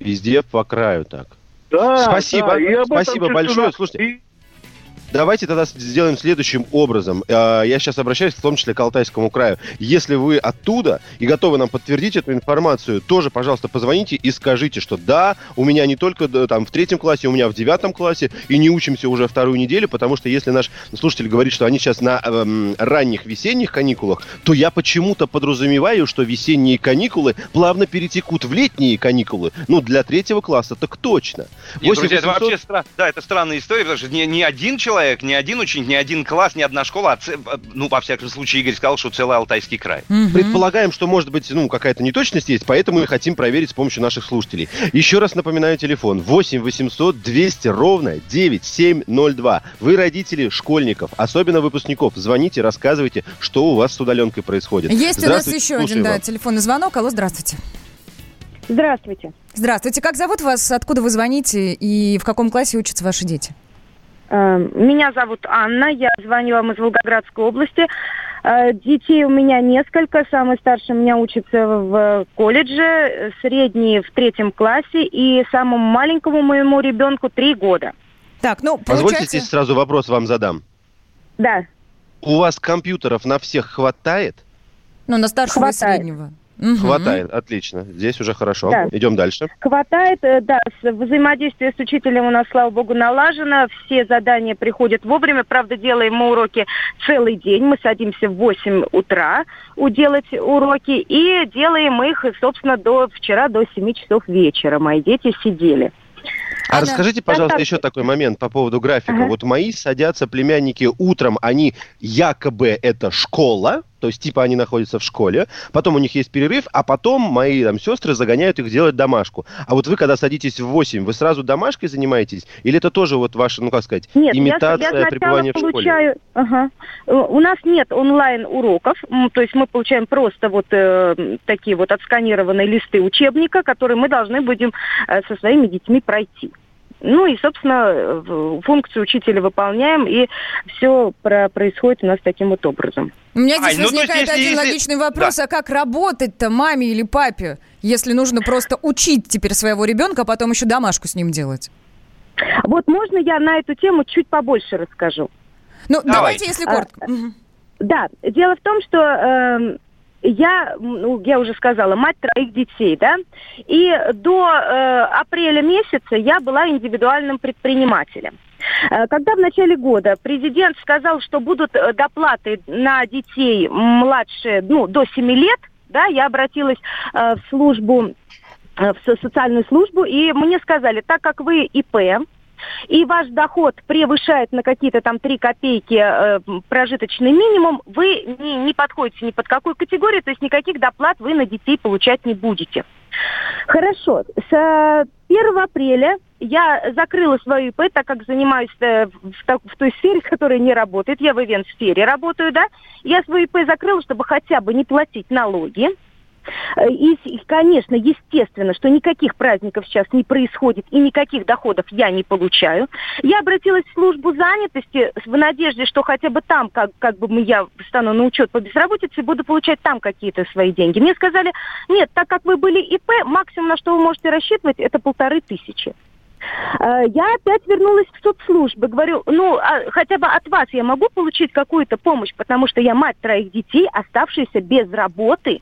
Везде по краю так. Да, спасибо, да, спасибо большое. Слушайте. Давайте тогда сделаем следующим образом. Я сейчас обращаюсь в том числе к Алтайскому краю. Если вы оттуда и готовы нам подтвердить эту информацию, тоже, пожалуйста, позвоните и скажите, что да, у меня не только там в третьем классе, у меня в девятом классе, и не учимся уже вторую неделю, потому что если наш слушатель говорит, что они сейчас на эм, ранних весенних каникулах, то я почему-то подразумеваю, что весенние каникулы плавно перетекут в летние каникулы. Ну, для третьего класса так точно. Нет, друзья, восемь восемьсот... это вообще стра... да, это странная история, потому что ни, ни один человек ни один ученик, ни один класс, ни одна школа, а ц... ну, во всяком случае, Игорь сказал, что целый Алтайский край. Mm-hmm. Предполагаем, что, может быть, ну, какая-то неточность есть, поэтому и хотим проверить с помощью наших слушателей. Еще раз напоминаю телефон восемь восемьсот двести ровно девять семь ноль два. Вы родители школьников, особенно выпускников. Звоните, рассказывайте, что у вас с удаленкой происходит. Есть у нас еще один да, телефонный звонок. Алло, здравствуйте. Здравствуйте. Здравствуйте. Как зовут вас, откуда вы звоните и в каком классе учатся ваши дети? Меня зовут Анна, я звоню вам из Волгоградской области. Детей у меня несколько, самый старший у меня учится в колледже, средний в третьем классе, и самому маленькому моему ребенку три года. Так, ну, получается... Позвольте, здесь сразу вопрос вам задам. Да. У вас компьютеров на всех хватает? Ну, на старшего хватает. И среднего. Хватает, отлично. Здесь уже хорошо. Да. Идем дальше. Хватает, да. Взаимодействие с учителем у нас, слава богу, налажено. Все задания приходят вовремя. Правда, делаем мы уроки целый день. Мы садимся в восемь утра делать уроки. И делаем их, собственно, до вчера, до семи часов вечера. Мои дети сидели. А, а расскажите, да. пожалуйста, да, еще да. такой момент по поводу графика. Ага. Вот мои садятся племянники утром, они якобы это школа, то есть типа они находятся в школе, потом у них есть перерыв, а потом мои там сестры загоняют их делать домашку. А вот вы, когда садитесь в восемь, вы сразу домашкой занимаетесь? Или это тоже вот ваша, ну как сказать, нет, имитация я, я пребывания в получаю... школе? Ага. У нас нет онлайн-уроков, то есть мы получаем просто вот э, такие вот отсканированные листы учебника, которые мы должны будем э, со своими детьми пройти. Ну и, собственно, функцию учителя выполняем, и все про- происходит у нас таким вот образом. У меня здесь Ай, возникает ну, есть, один есть, логичный есть. вопрос, да. а как работать-то маме или папе, если нужно просто учить теперь своего ребенка, а потом еще домашку с ним делать? Вот можно я на эту тему чуть побольше расскажу? Ну, Давай. давайте, если коротко. А, угу. Да, дело в том, что... Э- Я, ну, я уже сказала, мать троих детей, да, и до э, апреля месяца я была индивидуальным предпринимателем. Когда в начале года президент сказал, что будут доплаты на детей младше, ну, до семи лет, да, я обратилась э, в службу, э, в социальную службу, и мне сказали, так как вы ИП, и ваш доход превышает на какие-то там три копейки э, прожиточный минимум, вы не, не подходите ни под какую категорию, то есть никаких доплат вы на детей получать не будете. Хорошо. С первого апреля я закрыла свою ИП, так как занимаюсь э, в, так, в той сфере, которая не работает. Я в ивент-сфере работаю, да. Я свою ИП закрыла, чтобы хотя бы не платить налоги. И, конечно, естественно, что никаких праздников сейчас не происходит и никаких доходов я не получаю. Я обратилась в службу занятости в надежде, что хотя бы там, как, как бы я встану на учет по безработице, буду получать там какие-то свои деньги. Мне сказали, нет, так как вы были ИП, максимум, на что вы можете рассчитывать, это полторы тысячи. Я опять вернулась в соцслужбы, говорю, ну, а хотя бы от вас я могу получить какую-то помощь, потому что я мать троих детей, оставшаяся без работы.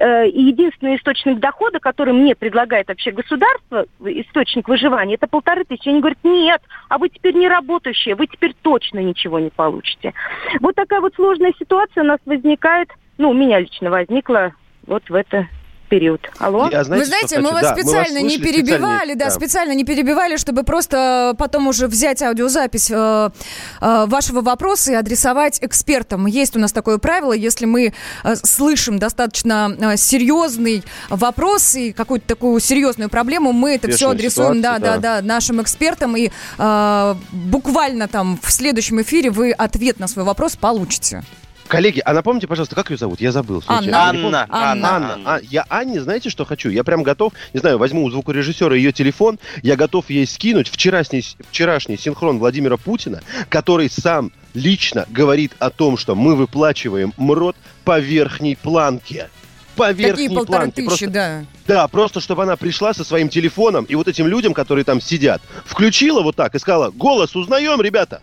И единственный источник дохода, который мне предлагает вообще государство, источник выживания, это полторы тысячи. Они говорят, нет, а вы теперь не работающие, вы теперь точно ничего не получите. Вот такая вот сложная ситуация у нас возникает, ну, у меня лично возникла вот в это период. Алло? Я, знаете, Вы знаете, что, мы вас да, специально мы вас не перебивали, да, да, специально не перебивали, чтобы просто потом уже взять аудиозапись э, э, вашего вопроса и адресовать экспертам. Есть у нас такое правило, если мы э, слышим достаточно э, серьезный вопрос и какую-то такую серьезную проблему, мы это все адресуем ситуация, да, да. Да, да, нашим экспертам, и э, буквально там в следующем эфире вы ответ на свой вопрос получите. Коллеги, а напомните, пожалуйста, как ее зовут? Я забыл. Слушайте, Анна. Анна. Анна. Анна. А, я Анне, знаете, что хочу? Я прям готов, не знаю, возьму у звукорежиссера ее телефон, я готов ей скинуть вчерашний, вчерашний синхрон Владимира Путина, который сам лично говорит о том, что мы выплачиваем МРОТ по верхней планке. По верхней Такие планке. Тысячи, просто, да. Да, просто чтобы она пришла со своим телефоном и вот этим людям, которые там сидят, включила вот так и сказала: «Голос узнаем, ребята».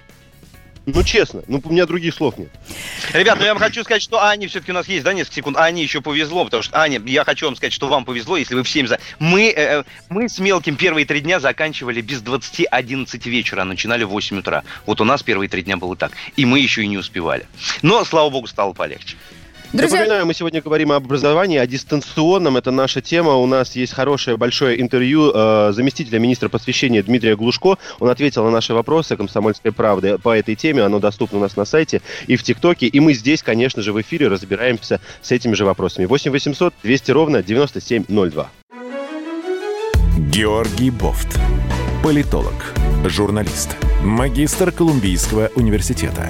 Ну, честно, ну, у меня других слов нет. Ребята, ну, я вам хочу сказать, что Ане все-таки у нас есть, да, несколько секунд, Ане еще повезло, потому что, Аня, я хочу вам сказать, что вам повезло, если вы всем за... Мы, э, мы с Мелким первые три дня заканчивали без двадцати одиннадцать вечера, а начинали в восемь утра. Вот у нас первые три дня было так, и мы еще и не успевали. Но, слава богу, стало полегче. Друзья... Напоминаю, мы сегодня говорим об образовании, о дистанционном, это наша тема. У нас есть хорошее большое интервью э, заместителя министра просвещения Дмитрия Глушко. Он ответил на наши вопросы «Комсомольской правды» по этой теме. Оно доступно у нас на сайте и в ТикТоке. И мы здесь, конечно же, в эфире разбираемся с этими же вопросами. восемь восемьсот двести ровно девяносто семь ноль два. Георгий Бофт. Политолог, журналист, магистр Колумбийского университета.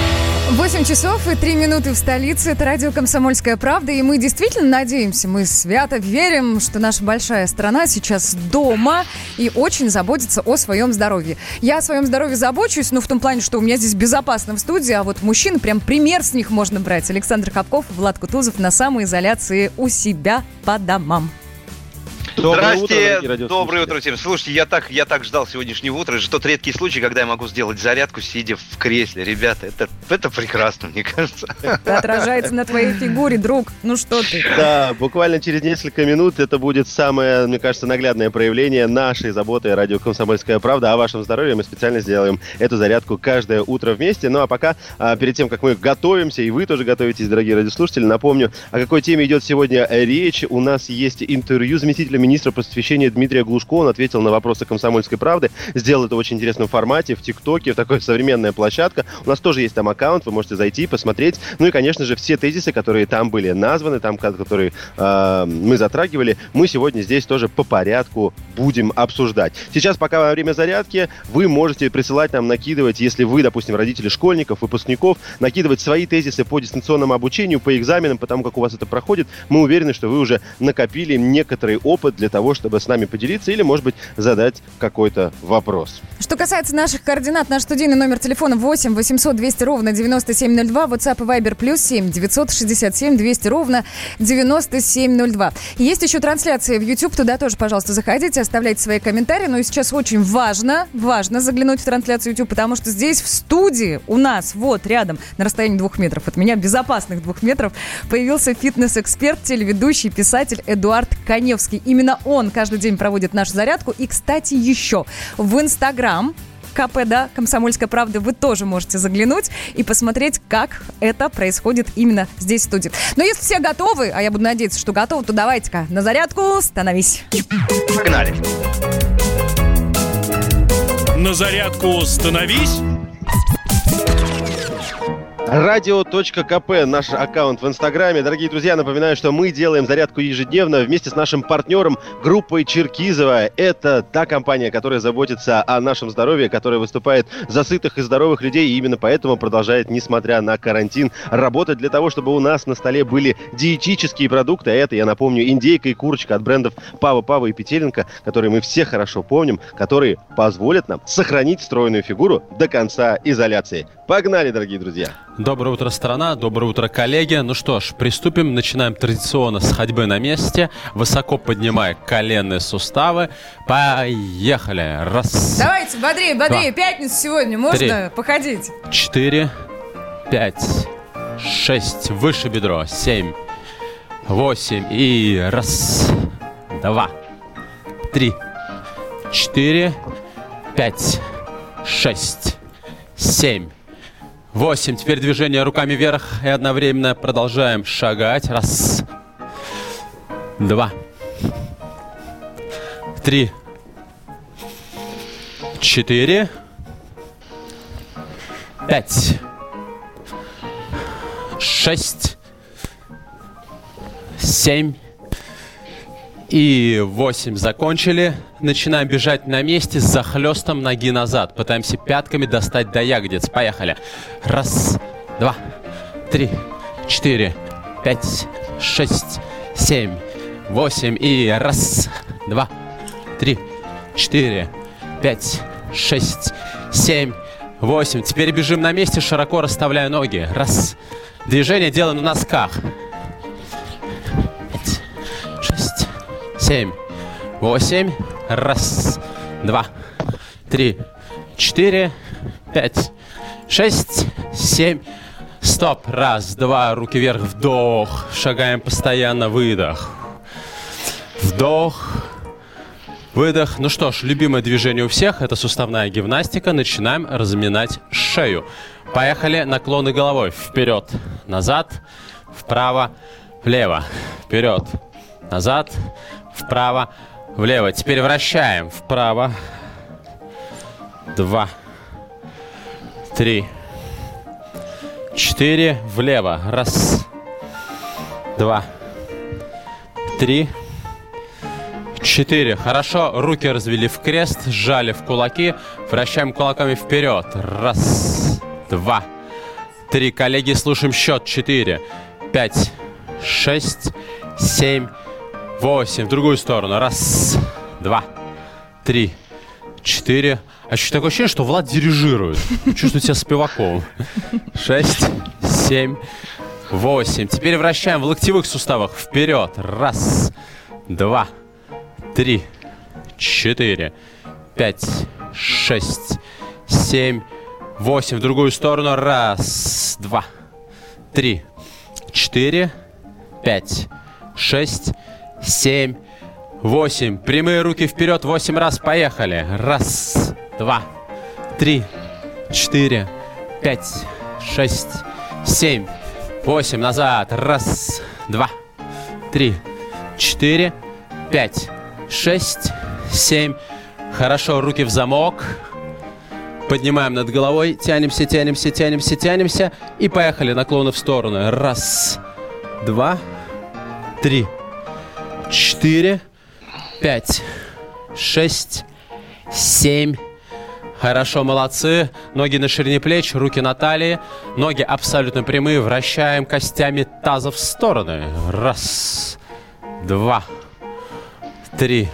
восемь часов и три минуты в столице. Это радио «Комсомольская правда». И мы действительно надеемся, мы свято верим, что наша большая страна сейчас дома и очень заботится о своем здоровье. Я о своем здоровье забочусь, но в том плане, что у меня здесь безопасно в студии. А вот мужчин, прям пример с них можно брать. Александр Капков и Влад Кутузов на самоизоляции у себя по домам. Доброе Здрасте, утро, доброе утро всем. Слушайте, я так, я так ждал сегодняшнего утра. Это тот редкий случай, когда я могу сделать зарядку, сидя в кресле. Ребята, это, это прекрасно, мне кажется. Это отражается на твоей фигуре, друг. Ну что ты? Да, буквально через несколько минут это будет самое, мне кажется, наглядное проявление нашей заботы радио «Комсомольская правда» о вашем здоровье. Мы специально сделаем эту зарядку каждое утро вместе. Ну а пока, перед тем, как мы готовимся, и вы тоже готовитесь, дорогие радиослушатели, напомню, о какой теме идет сегодня речь. У нас есть интервью заместителя министра просвещения Дмитрия Глушко. Он ответил на вопросы «Комсомольской правды». Сделал это в очень интересном формате, в ТикТоке, в такой современная площадка. У нас тоже есть там аккаунт, вы можете зайти, посмотреть. Ну и, конечно же, все тезисы, которые там были названы, там, которые э, мы затрагивали, мы сегодня здесь тоже по порядку будем обсуждать. Сейчас, пока во время зарядки, вы можете присылать нам, накидывать, если вы, допустим, родители школьников, выпускников, накидывать свои тезисы по дистанционному обучению, по экзаменам, потому как у вас это проходит. Мы уверены, что вы уже накопили некоторый опыт для того, чтобы с нами поделиться или, может быть, задать какой-то вопрос. Что касается наших координат, наш студийный номер телефона восемь восемьсот двести ровно девяносто семь ноль два, WhatsApp и Viber плюс семь девятьсот шестьдесят семь двести ровно девяносто семь ноль два. Есть еще трансляции в YouTube, туда тоже, пожалуйста, заходите, оставляйте свои комментарии. Но сейчас очень важно, важно заглянуть в трансляцию YouTube, потому что здесь в студии у нас, вот рядом, на расстоянии двух метров от меня, безопасных двух метров, появился фитнес-эксперт, телеведущий, писатель Эдуард Коневский. Именно он каждый день проводит нашу зарядку. И, кстати, еще в Инстаграм КП, да, «Комсомольская правда», вы тоже можете заглянуть и посмотреть, как это происходит именно здесь, в студии. Но если все готовы, а я буду надеяться, что готовы, то давайте-ка на зарядку становись. Погнали. На зарядку становись. Радио.кп, наш аккаунт в Инстаграме. Дорогие друзья, напоминаю, что мы делаем зарядку ежедневно вместе с нашим партнером, группой «Черкизово». Это та компания, которая заботится о нашем здоровье, которая выступает за сытых и здоровых людей, и именно поэтому продолжает, несмотря на карантин, работать для того, чтобы у нас на столе были диетические продукты. А это, я напомню, индейка и курочка от брендов «Пава-Пава» и «Петелинка», которые мы все хорошо помним, которые позволят нам сохранить стройную фигуру до конца изоляции. Погнали, дорогие друзья. Доброе утро, страна. Доброе утро, коллеги. Ну что ж, приступим. Начинаем традиционно с ходьбы на месте, высоко поднимая коленные суставы. Поехали. Раз. Давайте, бодрее, бодрее. Два, пятницу сегодня. Можно три, походить? Четыре, пять, шесть. Выше бедро. Семь, восемь. И раз, два, три, четыре, пять, шесть, семь, восемь. Теперь движение руками вверх и одновременно продолжаем шагать. Раз, два, три, четыре, пять, шесть, семь и восемь. Закончили. Начинаем бежать на месте с захлёстом ноги назад. Пытаемся пятками достать до ягодиц. Поехали. Раз, два, три, четыре, пять, шесть, семь, восемь. И раз, два, три, четыре, пять, шесть, семь, восемь. Теперь бежим на месте, широко расставляя ноги. Раз. Движение делаем на носках. Пять, шесть, семь, восемь. Раз, два, три, четыре, пять, шесть, семь. Стоп. Раз, два. Руки вверх. Вдох. Шагаем постоянно. Выдох. Вдох. Выдох. Ну что ж, любимое движение у всех – это суставная гимнастика. Начинаем разминать шею. Поехали. Наклоны головой. Вперед. Назад. Вправо. Влево. Вперед. Назад. Вправо, влево. Теперь вращаем. Вправо. Два. Три. Четыре. Влево. Раз. Два. Три. Четыре. Хорошо. Руки развели в крест, сжали в кулаки. Вращаем кулаками вперед. Раз. Два. Три. Коллеги, слушаем счет. Четыре. Пять. Шесть. Семь. Восемь. В другую сторону. Раз, два, три, четыре. А еще такое ощущение, что Влад дирижирует. Чувствую себя Спиваковым. Шесть, семь, восемь. Теперь вращаем в локтевых суставах. Вперед. Раз, два, три, четыре, пять, шесть, семь, восемь. В другую сторону. Раз, два, три, четыре, пять, шесть, семь, восемь. Прямые руки вперед. Восемь раз. Поехали. Раз, два, три, четыре, пять, шесть, семь, восемь. Назад. Раз, два, три, четыре, пять, шесть, семь. Хорошо. Руки в замок. Поднимаем над головой. Тянемся, тянемся, тянемся, тянемся. И поехали. Наклоны в стороны. Раз, два, три, четыре, пять, шесть, семь. Хорошо, молодцы. Ноги на ширине плеч, руки на талии. Ноги абсолютно прямые. Вращаем костями таза в стороны. Раз, два, три,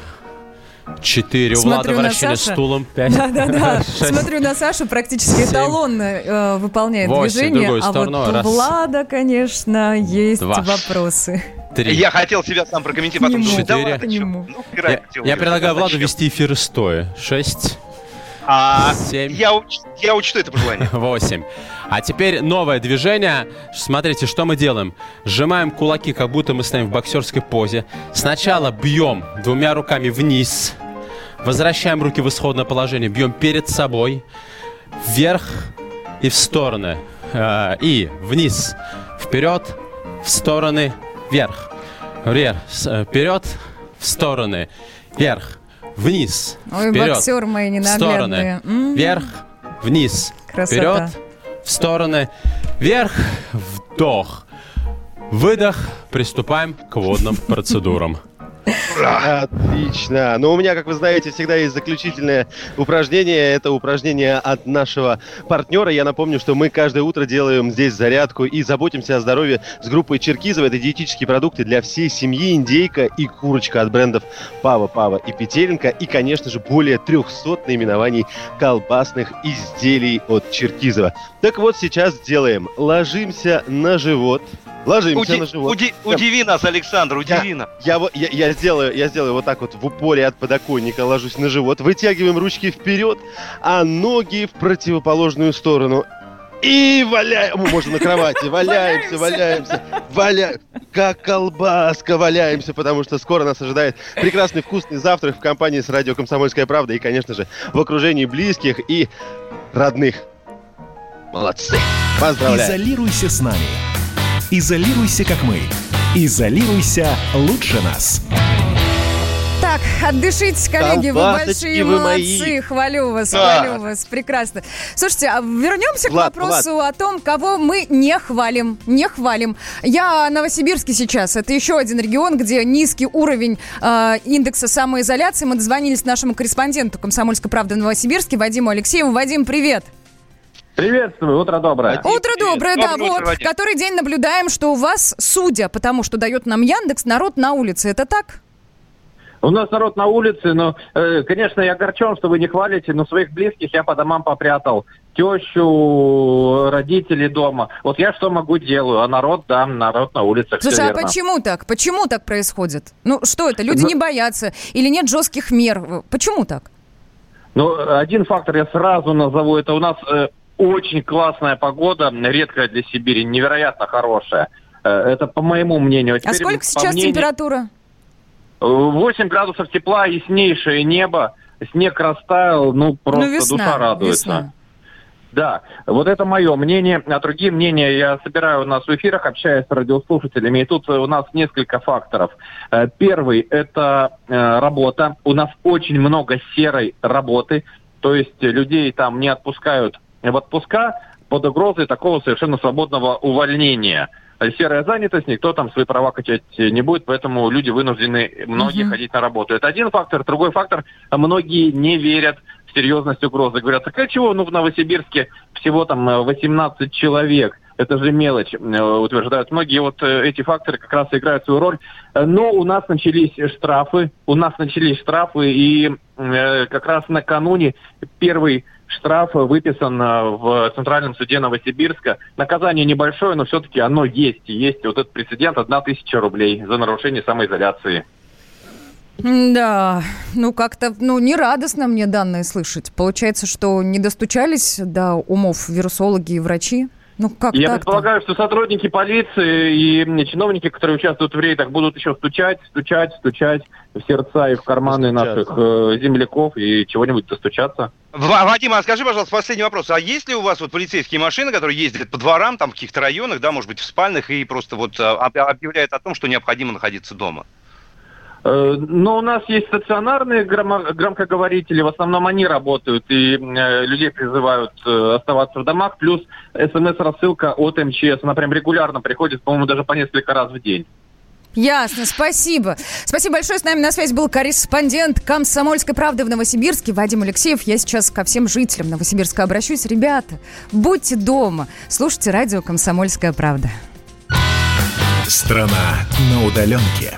четыре. У Влада вращение стулом. Пять. Да-да-да. Смотрю на Сашу, практически эталонно э, выполняет восемь, движение. А сторону. Вот у Раз, Влада, конечно, есть два, вопросы. три. Я хотел себя сам прокомментировать, потом думал, да ладно, ну, я, я предлагаю Владу вести эфиры стоя. шесть, а, семь. Я, уч, я учту это пожелание. восемь. А теперь новое движение. Смотрите, что мы делаем. Сжимаем кулаки, как будто мы стоим в боксерской позе. Сначала бьем двумя руками вниз. Возвращаем руки в исходное положение. Бьем перед собой. Вверх и в стороны. И вниз. Вперед, в стороны. Вверх, вверх, вперед, в стороны, вверх, вниз, ой, вперед, боксер мои ненаглядные, в стороны, вверх, вниз, красота, вперед, в стороны, вверх, вдох, выдох, приступаем к водным процедурам. Ура! Отлично. Ну, у меня, как вы знаете, всегда есть заключительное упражнение. Это упражнение от нашего партнера. Я напомню, что мы каждое утро делаем здесь зарядку и заботимся о здоровье с группой Черкизово. Это диетические продукты для всей семьи, индейка и курочка от брендов Пава-Пава и Петелинка. И, конечно же, более трехсот наименований колбасных изделий от Черкизово. Так вот, сейчас делаем. Ложимся на живот. Ложимся уди, на живот. Уди, удиви нас, Александр, удиви нас. Я, я, я, сделаю, я сделаю вот так вот в упоре от подоконника, ложусь на живот, вытягиваем ручки вперед, а ноги в противоположную сторону. И валяем, мы можем на кровати, валяемся, валяемся, валяемся, как колбаска валяемся, потому что скоро нас ожидает прекрасный вкусный завтрак в компании с радио «Комсомольская правда» и, конечно же, в окружении близких и родных. Молодцы! Поздравляю! Изолируйся с нами. Изолируйся, как мы. Изолируйся лучше нас. Так, отдышитесь, коллеги, вы большие вы молодцы, мои. хвалю вас, да. хвалю вас, прекрасно. Слушайте, вернемся Влад, к вопросу Влад. о том, кого мы не хвалим, не хвалим. Я в Новосибирске сейчас, это еще один регион, где низкий уровень э, индекса самоизоляции. Мы дозвонились нашему корреспонденту «Комсомольской правды» в Новосибирске, Вадиму Алексееву. Вадим, привет. Приветствую, утро доброе. Утро доброе, да, вот, который день наблюдаем, что у вас, судя по тому, что дает нам Яндекс, народ на улице, это так? У нас народ на улице, но, э, конечно, я огорчен, что вы не хвалите, но своих близких я по домам попрятал. Тещу, родители дома. Вот я что могу делаю, а народ, да, народ на улицах. Слушай, а верно. почему так? Почему так происходит? Ну, что это, люди но... не боятся? Или нет жестких мер? Почему так? Ну, один фактор я сразу назову, это у нас... Э, Очень классная погода, редкая для Сибири, невероятно хорошая. Это по моему мнению. А, а сколько сейчас мнению... температура? восемь градусов тепла, яснейшее небо, снег растаял, ну просто ну, весна, душа радуется. Весна. Да, вот это мое мнение, а другие мнения я собираю у нас в эфирах, общаюсь с радиослушателями, и тут у нас несколько факторов. Первый – это работа. У нас очень много серой работы, то есть людей там не отпускают в отпуска под угрозой такого совершенно свободного увольнения. Серая занятость, никто там свои права качать не будет, поэтому люди вынуждены, многие uh-huh. ходить на работу. Это один фактор. Другой фактор, многие не верят в серьезность угрозы. Говорят, так а чего, ну в Новосибирске всего там восемнадцать человек, это же мелочь, утверждают многие. Вот эти факторы как раз играют свою роль. Но у нас начались штрафы, у нас начались штрафы, и как раз накануне первый штраф выписан в Центральном суде Новосибирска. Наказание небольшое, но все-таки оно есть. Есть вот этот прецедент, одна тысяча рублей за нарушение самоизоляции. Да, ну как-то ну, не радостно мне данные слышать. Получается, что не достучались до умов вирусологи и врачи? Ну, как Я так-то? предполагаю, что сотрудники полиции и чиновники, которые участвуют в рейдах, будут еще стучать, стучать, стучать в сердца и в карманы наших э, земляков и чего-нибудь достучаться. Вадим, а скажи, пожалуйста, последний вопрос. А есть ли у вас вот полицейские машины, которые ездят по дворам, там в каких-то районах, да, может быть, в спальных, и просто вот объявляют о том, что необходимо находиться дома? Но у нас есть стационарные гром- громкоговорители, в основном они работают, и э, людей призывают э, оставаться в домах, плюс эс эм эс-рассылка от эм че эс, она прям регулярно приходит, по-моему, даже по несколько раз в день. Ясно, спасибо. Спасибо большое. С нами на связи был корреспондент «Комсомольской правды» в Новосибирске Вадим Алексеев. Я сейчас ко всем жителям Новосибирска обращусь. Ребята, будьте дома, слушайте радио «Комсомольская правда». Страна на удаленке.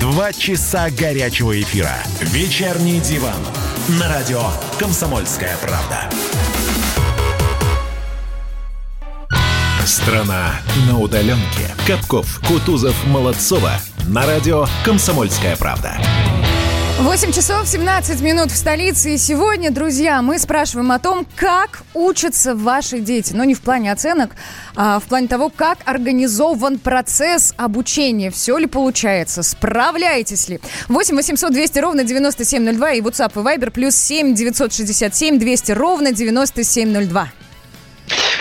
Два часа горячего эфира. «Вечерний диван». На радио «Комсомольская правда». Страна на удаленке. Капков, Кутузов, Молодцова. На радио «Комсомольская правда». восемь часов семнадцать минут в столице. И сегодня, друзья, мы спрашиваем о том, как учатся ваши дети. Но не в плане оценок, а в плане того, как организован процесс обучения. Все ли получается? Справляетесь ли? восемь восемьсот двести ровно девяносто семь ноль два и WhatsApp и Viber плюс семь девятьсот шестьдесят семь двести ровно девяносто семь ноль два.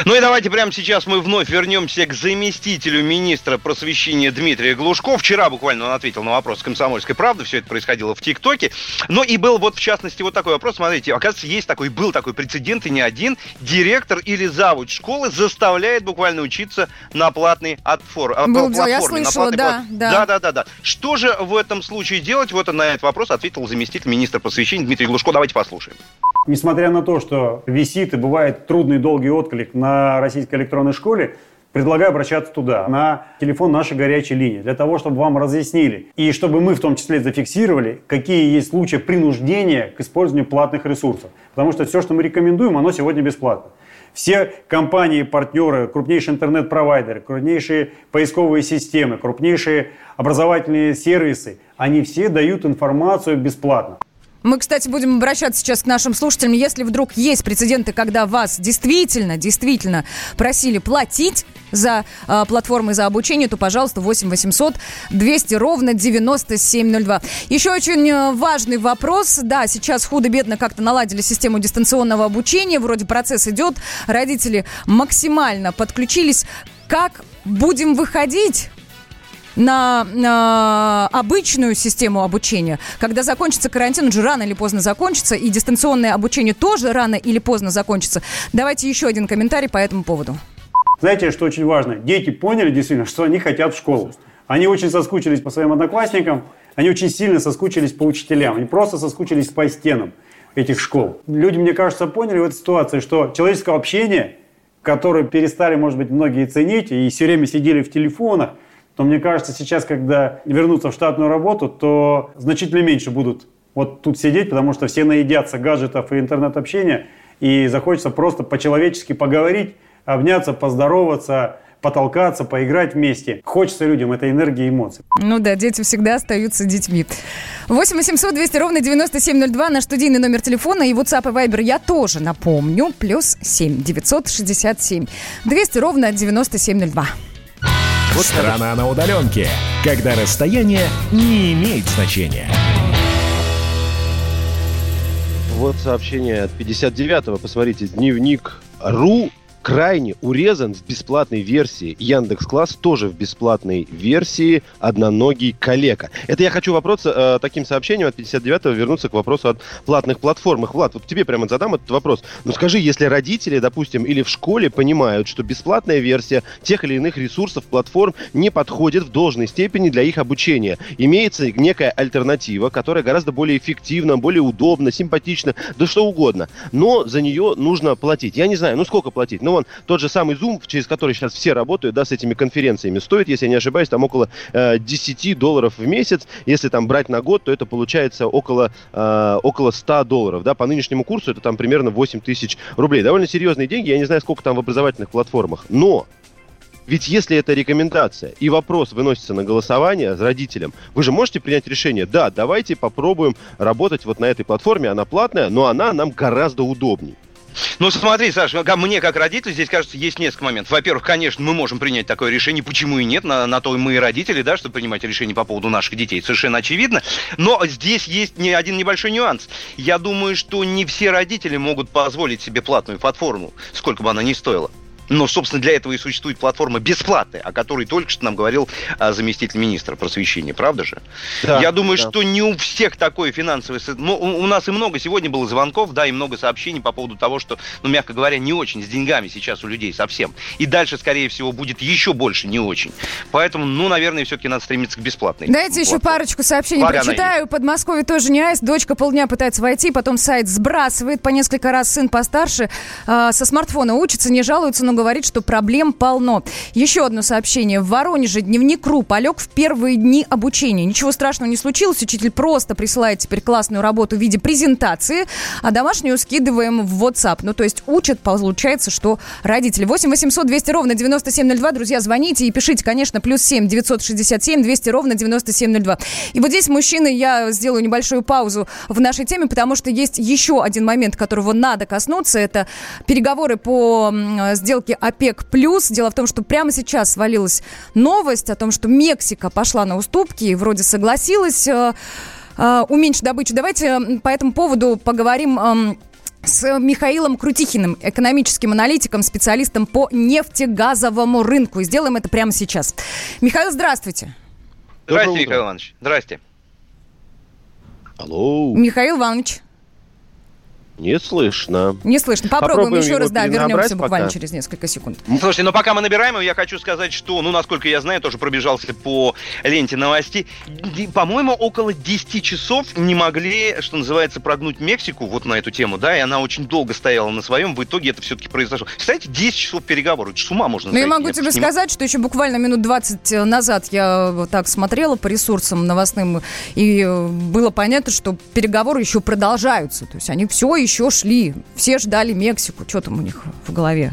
Ну и давайте прямо сейчас мы вновь вернемся к заместителю министра просвещения Дмитрию Глушко. Вчера буквально он ответил на вопрос «Комсомольской правды». Все это происходило в ТикТоке. Ну и был вот в частности вот такой вопрос. Смотрите, оказывается, есть такой, был такой прецедент, и не один. Директор или завуч школы заставляет буквально учиться на платной отфор... был, платформе. Я слышала, на да, плат... да. Да, да, да, да. Что же в этом случае делать? Вот на этот вопрос ответил заместитель министра просвещения Дмитрий Глушко. Давайте послушаем. Несмотря на то, что висит и бывает трудный долгий отклик на российской электронной школе, предлагаю обращаться туда, на телефон нашей горячей линии, для того, чтобы вам разъяснили. И чтобы мы в том числе зафиксировали, какие есть случаи принуждения к использованию платных ресурсов. Потому что все, что мы рекомендуем, оно сегодня бесплатно. Все компании, партнеры, крупнейшие интернет-провайдеры, крупнейшие поисковые системы, крупнейшие образовательные сервисы, они все дают информацию бесплатно. Мы, кстати, будем обращаться сейчас к нашим слушателям. Если вдруг есть прецеденты, когда вас действительно, действительно просили платить за э, платформы, за обучение, то, пожалуйста, восемь восемьсот двести ровно девяносто семь ноль два. Еще очень важный вопрос. Да, сейчас худо-бедно как-то наладили систему дистанционного обучения. Вроде процесс идет. Родители максимально подключились. Как будем выходить На, на обычную систему обучения? Когда закончится карантин, он же рано или поздно закончится, и дистанционное обучение тоже рано или поздно закончится. Давайте еще один комментарий по этому поводу. Знаете, что очень важно? Дети поняли действительно, что они хотят в школу. Они очень соскучились по своим одноклассникам, они очень сильно соскучились по учителям, они просто соскучились по стенам этих школ. Люди, мне кажется, поняли в этой ситуации, что человеческое общение, которое перестали, может быть, многие ценить и все время сидели в телефонах, то мне кажется, сейчас, когда вернутся в штатную работу, то значительно меньше будут вот тут сидеть, потому что все наедятся гаджетов и интернет-общения, и захочется просто по-человечески поговорить, обняться, поздороваться, потолкаться, поиграть вместе. Хочется людям этой энергии и эмоций. Ну да, дети всегда остаются детьми. восемь восемьсот двести ровно девяносто семь ноль два, наш студийный номер телефона, и WhatsApp и Viber я тоже напомню. Плюс семь девятьсот шестьдесят семь двести ровно девяносто семь ноль два. Вот страна на удаленке, когда расстояние не имеет значения. Вот сообщение от пятьдесят девятого. Посмотрите, Дневник.ру крайне урезан в бесплатной версии. Яндекс.Класс тоже в бесплатной версии. Одноногий калека. Это я хочу вопрос э, таким сообщением от пятьдесят девятого вернуться к вопросу о платных платформах. Влад, вот тебе прямо задам этот вопрос. Ну скажи, если родители, допустим, или в школе понимают, что бесплатная версия тех или иных ресурсов, платформ не подходит в должной степени для их обучения. Имеется некая альтернатива, которая гораздо более эффективна, более удобна, симпатична, да что угодно. Но за нее нужно платить. Я не знаю, ну сколько платить? Ну, вон, тот же самый Zoom, через который сейчас все работают, да, с этими конференциями, стоит, если я не ошибаюсь, там около э, десять долларов в месяц. Если там брать на год, то это получается около, э, около сто долларов, да, по нынешнему курсу это там примерно восемь тысяч рублей. Довольно серьезные деньги, я не знаю, сколько там в образовательных платформах, но... Ведь если это рекомендация и вопрос выносится на голосование с родителям, вы же можете принять решение, да, давайте попробуем работать вот на этой платформе, она платная, но она нам гораздо удобнее. Ну, смотри, Саша, мне как родителю здесь, кажется, есть несколько моментов. Во-первых, конечно, мы можем принять такое решение, почему и нет, на, на то мы и родители, да, чтобы принимать решения по поводу наших детей, совершенно очевидно. Но здесь есть не один небольшой нюанс. Я думаю, что не все родители могут позволить себе платную платформу, сколько бы она ни стоила. Но, собственно, для этого и существует платформа бесплатная, о которой только что нам говорил а, заместитель министра просвещения, правда же? Да, Я думаю, да. что не у всех такое финансовое... Ну, у, у нас и много сегодня было звонков, да, и много сообщений по поводу того, что, ну, мягко говоря, не очень с деньгами сейчас у людей совсем. И дальше, скорее всего, будет еще больше не очень. Поэтому, ну, наверное, все-таки надо стремиться к бесплатной. Дайте вот. еще парочку сообщений Варя прочитаю. Подмосковье тоже не айс. Дочка полдня пытается войти, потом сайт сбрасывает. По несколько раз сын постарше э, со смартфона учится, не жалуется, но но говорит, что проблем полно. Еще одно сообщение. В Воронеже Дневник.ру полег в первые дни обучения. Ничего страшного не случилось. Учитель просто присылает теперь классную работу в виде презентации, а домашнюю скидываем в WhatsApp. Ну, то есть учат, получается, что родители. восемь восемьсот двести ровно девяносто семь ноль два. Друзья, звоните и пишите, конечно, плюс семь девятьсот шестьдесят семь двести ровно девяносто семь ноль два. И вот здесь, мужчины, я сделаю небольшую паузу в нашей теме, потому что есть еще один момент, которого надо коснуться. Это переговоры по сделке ОПЕК+. Дело в том, что прямо сейчас свалилась новость о том, что Мексика пошла на уступки и вроде согласилась э, э, уменьшить добычу. Давайте по этому поводу поговорим э, с Михаилом Крутихиным, экономическим аналитиком, специалистом по нефтегазовому рынку. И сделаем это прямо сейчас. Михаил, здравствуйте. Здравствуйте, Михаил Иванович. Здрасте. Алло. Михаил Иванович. Не слышно. Не слышно. Попробуем, Попробуем еще раз, да, вернемся пока. Буквально через несколько секунд. Слушайте, но пока мы набираем его, я хочу сказать, что, ну, насколько я знаю, тоже пробежался по ленте новостей, по-моему, около десять часов не могли, что называется, прогнуть Мексику вот на эту тему, да, и она очень долго стояла на своем, в итоге это все-таки произошло. Представляете, десять часов переговоров, с ума можно сойти. Ну, я могу тебе сказать, что еще буквально минут двадцать назад я вот так смотрела по ресурсам новостным, и было понятно, что переговоры еще продолжаются, то есть они все еще шли. Все ждали Мексику. Что там у них в голове?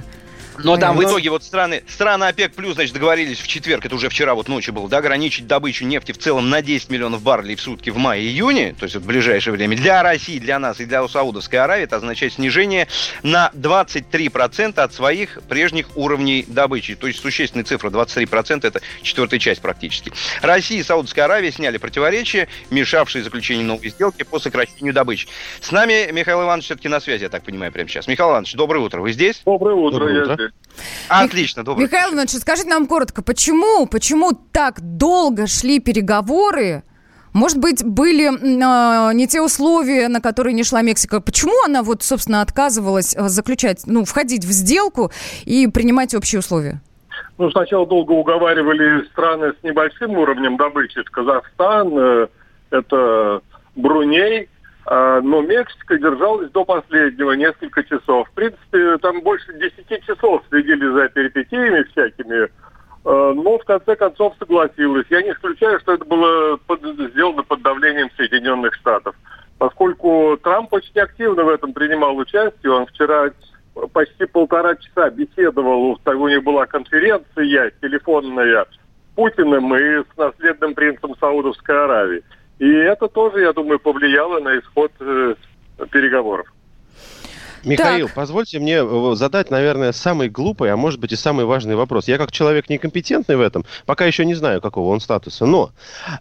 Но там в итоге вот страны, страны ОПЕК+, плюс, значит, договорились в четверг, это уже вчера вот ночью было, да, ограничить добычу нефти в целом на десять миллионов баррелей в сутки в мае-июне, то есть в ближайшее время, для России, для нас и для Саудовской Аравии, это означает снижение на двадцать три процента от своих прежних уровней добычи, то есть существенная цифра, двадцать три процента, это четвертая часть практически. Россия и Саудовская Аравия сняли противоречия, мешавшие заключению новой сделки по сокращению добычи. С нами Михаил Иванович все-таки на связи, я так понимаю, прямо сейчас. Михаил Иванович, доброе утро, вы здесь? Доброе утро, доброе утро. Я здесь. Отлично, добрый. Михаил Иванович, скажите нам коротко, почему, почему так долго шли переговоры? Может быть, были э, не те условия, на которые не шла Мексика? Почему она вот, собственно, отказывалась заключать, ну, входить в сделку и принимать общие условия? Ну, сначала долго уговаривали страны с небольшим уровнем добычи. Казахстан, э, это Бруней. Но Мексика держалась до последнего, несколько часов. В принципе, там больше десять часов следили за перипетиями всякими, но в конце концов согласилась. Я не исключаю, что это было под, сделано под давлением Соединенных Штатов, поскольку Трамп очень активно в этом принимал участие. Он вчера почти полтора часа беседовал, у них была конференция телефонная с Путиным и с наследным принцем Саудовской Аравии. И это тоже, я думаю, повлияло на исход э, переговоров. Михаил, так. Позвольте мне задать, наверное, самый глупый, а может быть и самый важный вопрос. Я как человек некомпетентный в этом, пока еще не знаю, какого он статуса, но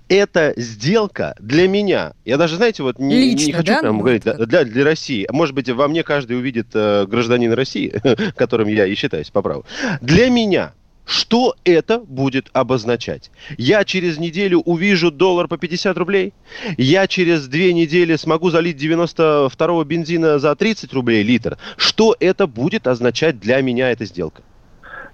эта сделка для меня, я даже, знаете, вот не, лично, не хочу да? прямо говорить, для, для России, может быть, во мне каждый увидит э, гражданин России, которым я и считаюсь по праву, для меня. Что это будет обозначать? Я через неделю увижу доллар по пятьдесят рублей? Я через две недели смогу залить девяносто второго бензина за тридцать рублей литр? Что это будет означать для меня, эта сделка?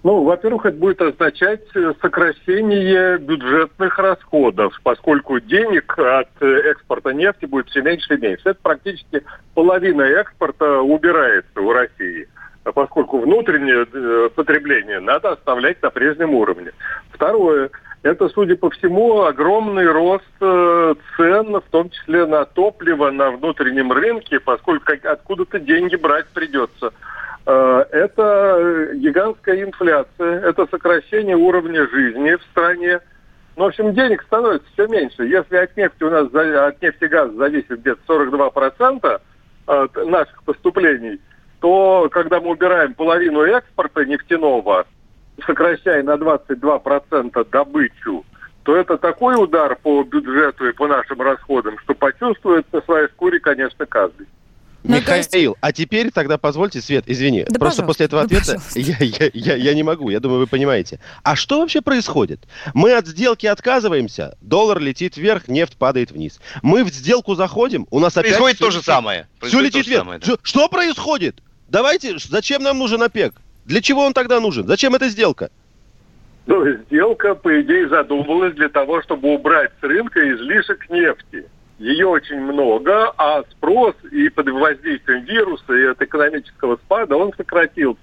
Ну, во-первых, это будет означать сокращение бюджетных расходов, поскольку денег от экспорта нефти будет все меньше и меньше. Это практически половина экспорта убирается у России, поскольку внутреннее э, потребление надо оставлять на прежнем уровне. Второе, это, судя по всему, огромный рост э, цен, в том числе на топливо на внутреннем рынке, поскольку как, откуда-то деньги брать придется. Э, это гигантская инфляция, это сокращение уровня жизни в стране. Ну, в общем, денег становится все меньше. Если от нефти у нас, от нефтегаза зависит где-то сорок два процента от наших поступлений, то когда мы убираем половину экспорта нефтяного, сокращая на двадцать два процента добычу, то это такой удар по бюджету и по нашим расходам, что почувствует на своей шкуре, конечно, каждый. Ну, Михаил, есть... а теперь тогда позвольте, Свет, извини, да просто после этого ответа да, я, я, я, я не могу, я думаю, вы понимаете. А что вообще происходит? Мы от сделки отказываемся, доллар летит вверх, нефть падает вниз. Мы в сделку заходим, у нас происходит опять... То все, же самое. Происходит все летит то же вверх. Самое, да. Все... Что происходит? Давайте, зачем нам нужен ОПЕК? Для чего он тогда нужен? Зачем эта сделка? Ну, сделка, по идее, задумывалась для того, чтобы убрать с рынка излишек нефти. Ее очень много, а спрос и под воздействием вируса и от экономического спада он сократился.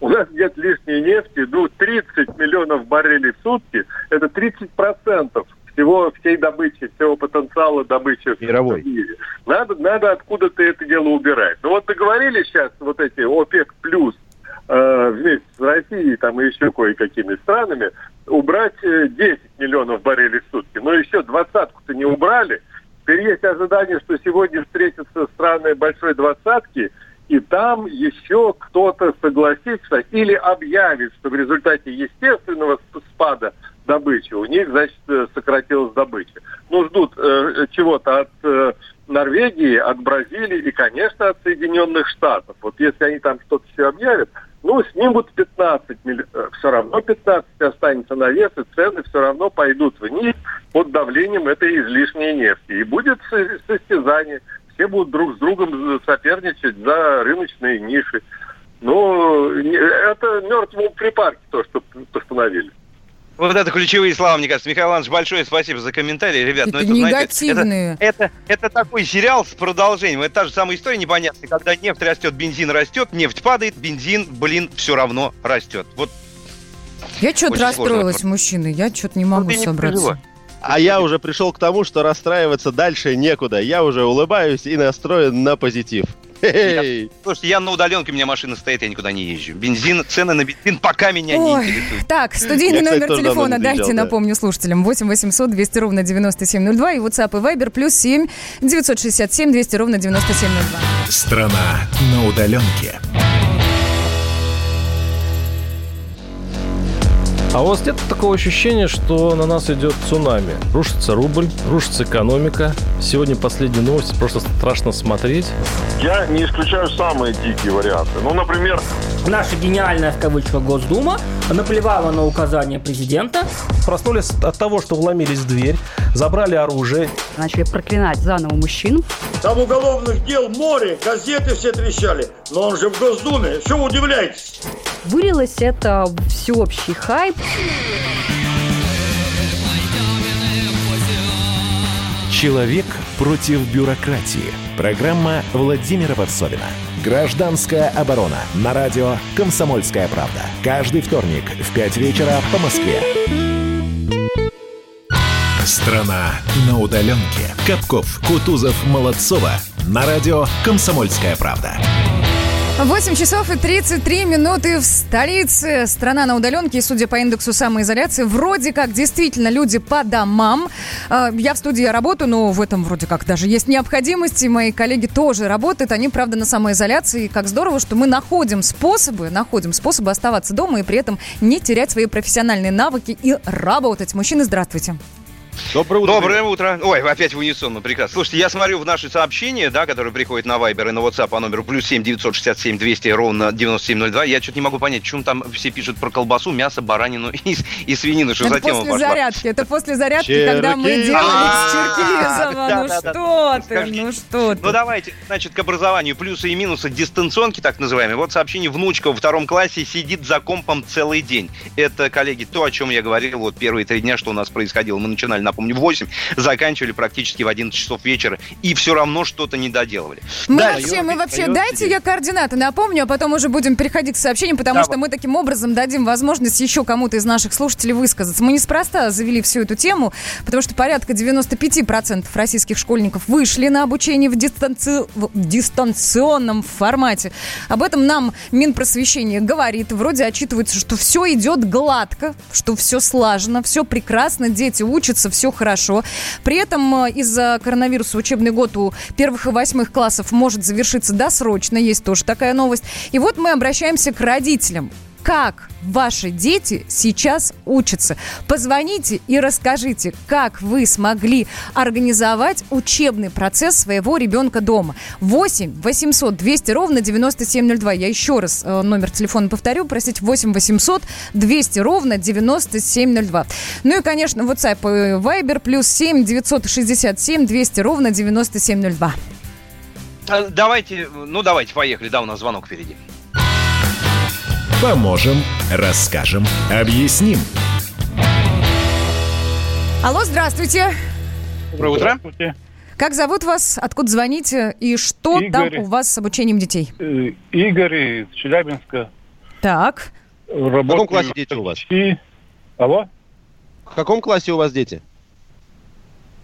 У нас нет лишней нефти, ну, тридцать миллионов баррелей в сутки, это тридцать процентов всего, всей добычи, всего потенциала добычи мировой. В мире. Надо, надо откуда-то это дело убирать. Ну вот договорились сейчас вот эти ОПЕК+, плюс э, вместе с Россией там, и еще кое-какими странами, убрать десять миллионов баррелей в сутки. Но еще двадцатку-то не убрали. Теперь есть ожидание, что сегодня встретятся страны большой двадцатки, и там еще кто-то согласится или объявит, что в результате естественного спада добычи у них, значит, сократилась добыча. Ну, ждут э, чего-то от э, Норвегии, от Бразилии и, конечно, от Соединенных Штатов. Вот если они там что-то еще объявят, ну, снимут пятнадцать миллионов, все равно пятнадцать останется на вес, и цены все равно пойдут вниз под давлением этой излишней нефти. И будет состязание. Все будут друг с другом соперничать за рыночные ниши. Ну, это мертвому припарке то, что постановили. Вот это ключевые слова, мне кажется. Михаил Иванович, большое спасибо за комментарии, ребят. Это, ну, это негативные. Знаете, это, это, это такой сериал с продолжением. Это та же самая история непонятная. Когда нефть растет, бензин растет, нефть падает, бензин, блин, все равно растет. Вот. Я что-то расстроилась, мужчины. Я что-то не могу ну, собраться. Не А я уже пришел к тому, что расстраиваться дальше некуда. Я уже улыбаюсь и настроен на позитив. Я, слушайте, я на удаленке, у меня машина стоит, я никуда не езжу. Бензин, цены на бензин пока меня Ой. не интересуют. Так, студийный я, номер кстати, телефона дайте, наблюдал, да. напомню слушателям. восемь восемьсот двести ровно девяносто семь ноль два и WhatsApp и Viber плюс семь девятьсот шестьдесят семь двести ровно девяносто семь ноль два. Страна на удаленке. А у вас нет такого ощущения, что на нас идет цунами? Рушится рубль, рушится экономика. Сегодня последние новости, просто страшно смотреть. Я не исключаю самые дикие варианты. Ну, например... Наша гениальная, в кавычках, Госдума наплевала на указания президента. Проснулись от того, что вломились в дверь, забрали оружие. Начали проклинать заново мужчин. Там уголовных дел море, газеты все трещали. Но он же в Госдуме, все удивляйтесь. Вылилось это всеобщий хайп. Человек против бюрократии. Программа Владимира Варсовина. Гражданская оборона. На радио «Комсомольская правда». Каждый вторник в пять вечера по Москве. Страна на удаленке. Капков, Кутузов, Молодцова. На радио «Комсомольская правда». восемь часов и тридцать три минуты в столице. Страна на удаленке. И, судя по индексу самоизоляции, вроде как действительно люди по домам. Я в студии работаю, но в этом вроде как даже есть необходимость. И мои коллеги тоже работают. Они, правда, на самоизоляции. И как здорово, что мы находим способы, находим способы оставаться дома и при этом не терять свои профессиональные навыки и работать. Мужчины, здравствуйте. Доброе утро. Доброе утро. Ой, опять в унисон, ну прекрасно. Слушайте, я смотрю в наши сообщения, да, которые приходят на Viber и на WhatsApp по номеру плюс семь девятьсот шестьдесят семь двести ровно девяносто семь ноль два. Я что-то не могу понять, чем там все пишут про колбасу, мясо, баранину и, и свинину. Что это за тема пошла? Это после зарядки, это после зарядки, когда мы делали с Черкизово. Ну что ты, ну что ты. Ну давайте, значит, к образованию плюсы и минусы дистанционки, так называемые. Вот сообщение: внучка во втором классе сидит за компом целый день. Это, коллеги, то, о чем я говорил вот первые три дня, что у нас происходило. Мы начинали, напомню, в восемь, заканчивали практически в одиннадцать часов вечера, и все равно что-то не доделали. Мы да, вообще, я, мы вообще я, дайте я координаты напомню, а потом уже будем переходить к сообщениям, потому да, что вот. Мы таким образом дадим возможность еще кому-то из наших слушателей высказаться. Мы неспроста завели всю эту тему, потому что порядка девяносто пять процентов российских школьников вышли на обучение в, дистанци... в дистанционном формате. Об этом нам Минпросвещение говорит, вроде отчитывается, что все идет гладко, что все слажено, все прекрасно, дети учатся, все хорошо. При этом из-за коронавируса учебный год у первых и восьмых классов может завершиться досрочно. Есть тоже такая новость. И вот мы обращаемся к родителям. Как ваши дети сейчас учатся? Позвоните и расскажите, как вы смогли организовать учебный процесс своего ребенка дома. восемь восемьсот двести ровно девяносто семь ноль два. Я еще раз э, номер телефона повторю. Простите, восемь восемьсот двести ровно девяносто семь ноль два. Ну и, конечно, WhatsApp и Viber плюс семь девятьсот шестьдесят семь двести ровно девяносто семь ноль два. Давайте, ну давайте, поехали. Да, у нас звонок впереди. Поможем, расскажем, объясним. Алло, здравствуйте. Доброе утро. Здравствуйте. Как зовут вас, откуда звоните и что Игорь, там у вас с обучением детей? Игорь из Челябинска. Так. В каком классе дети у вас? Алло? В каком классе у вас дети?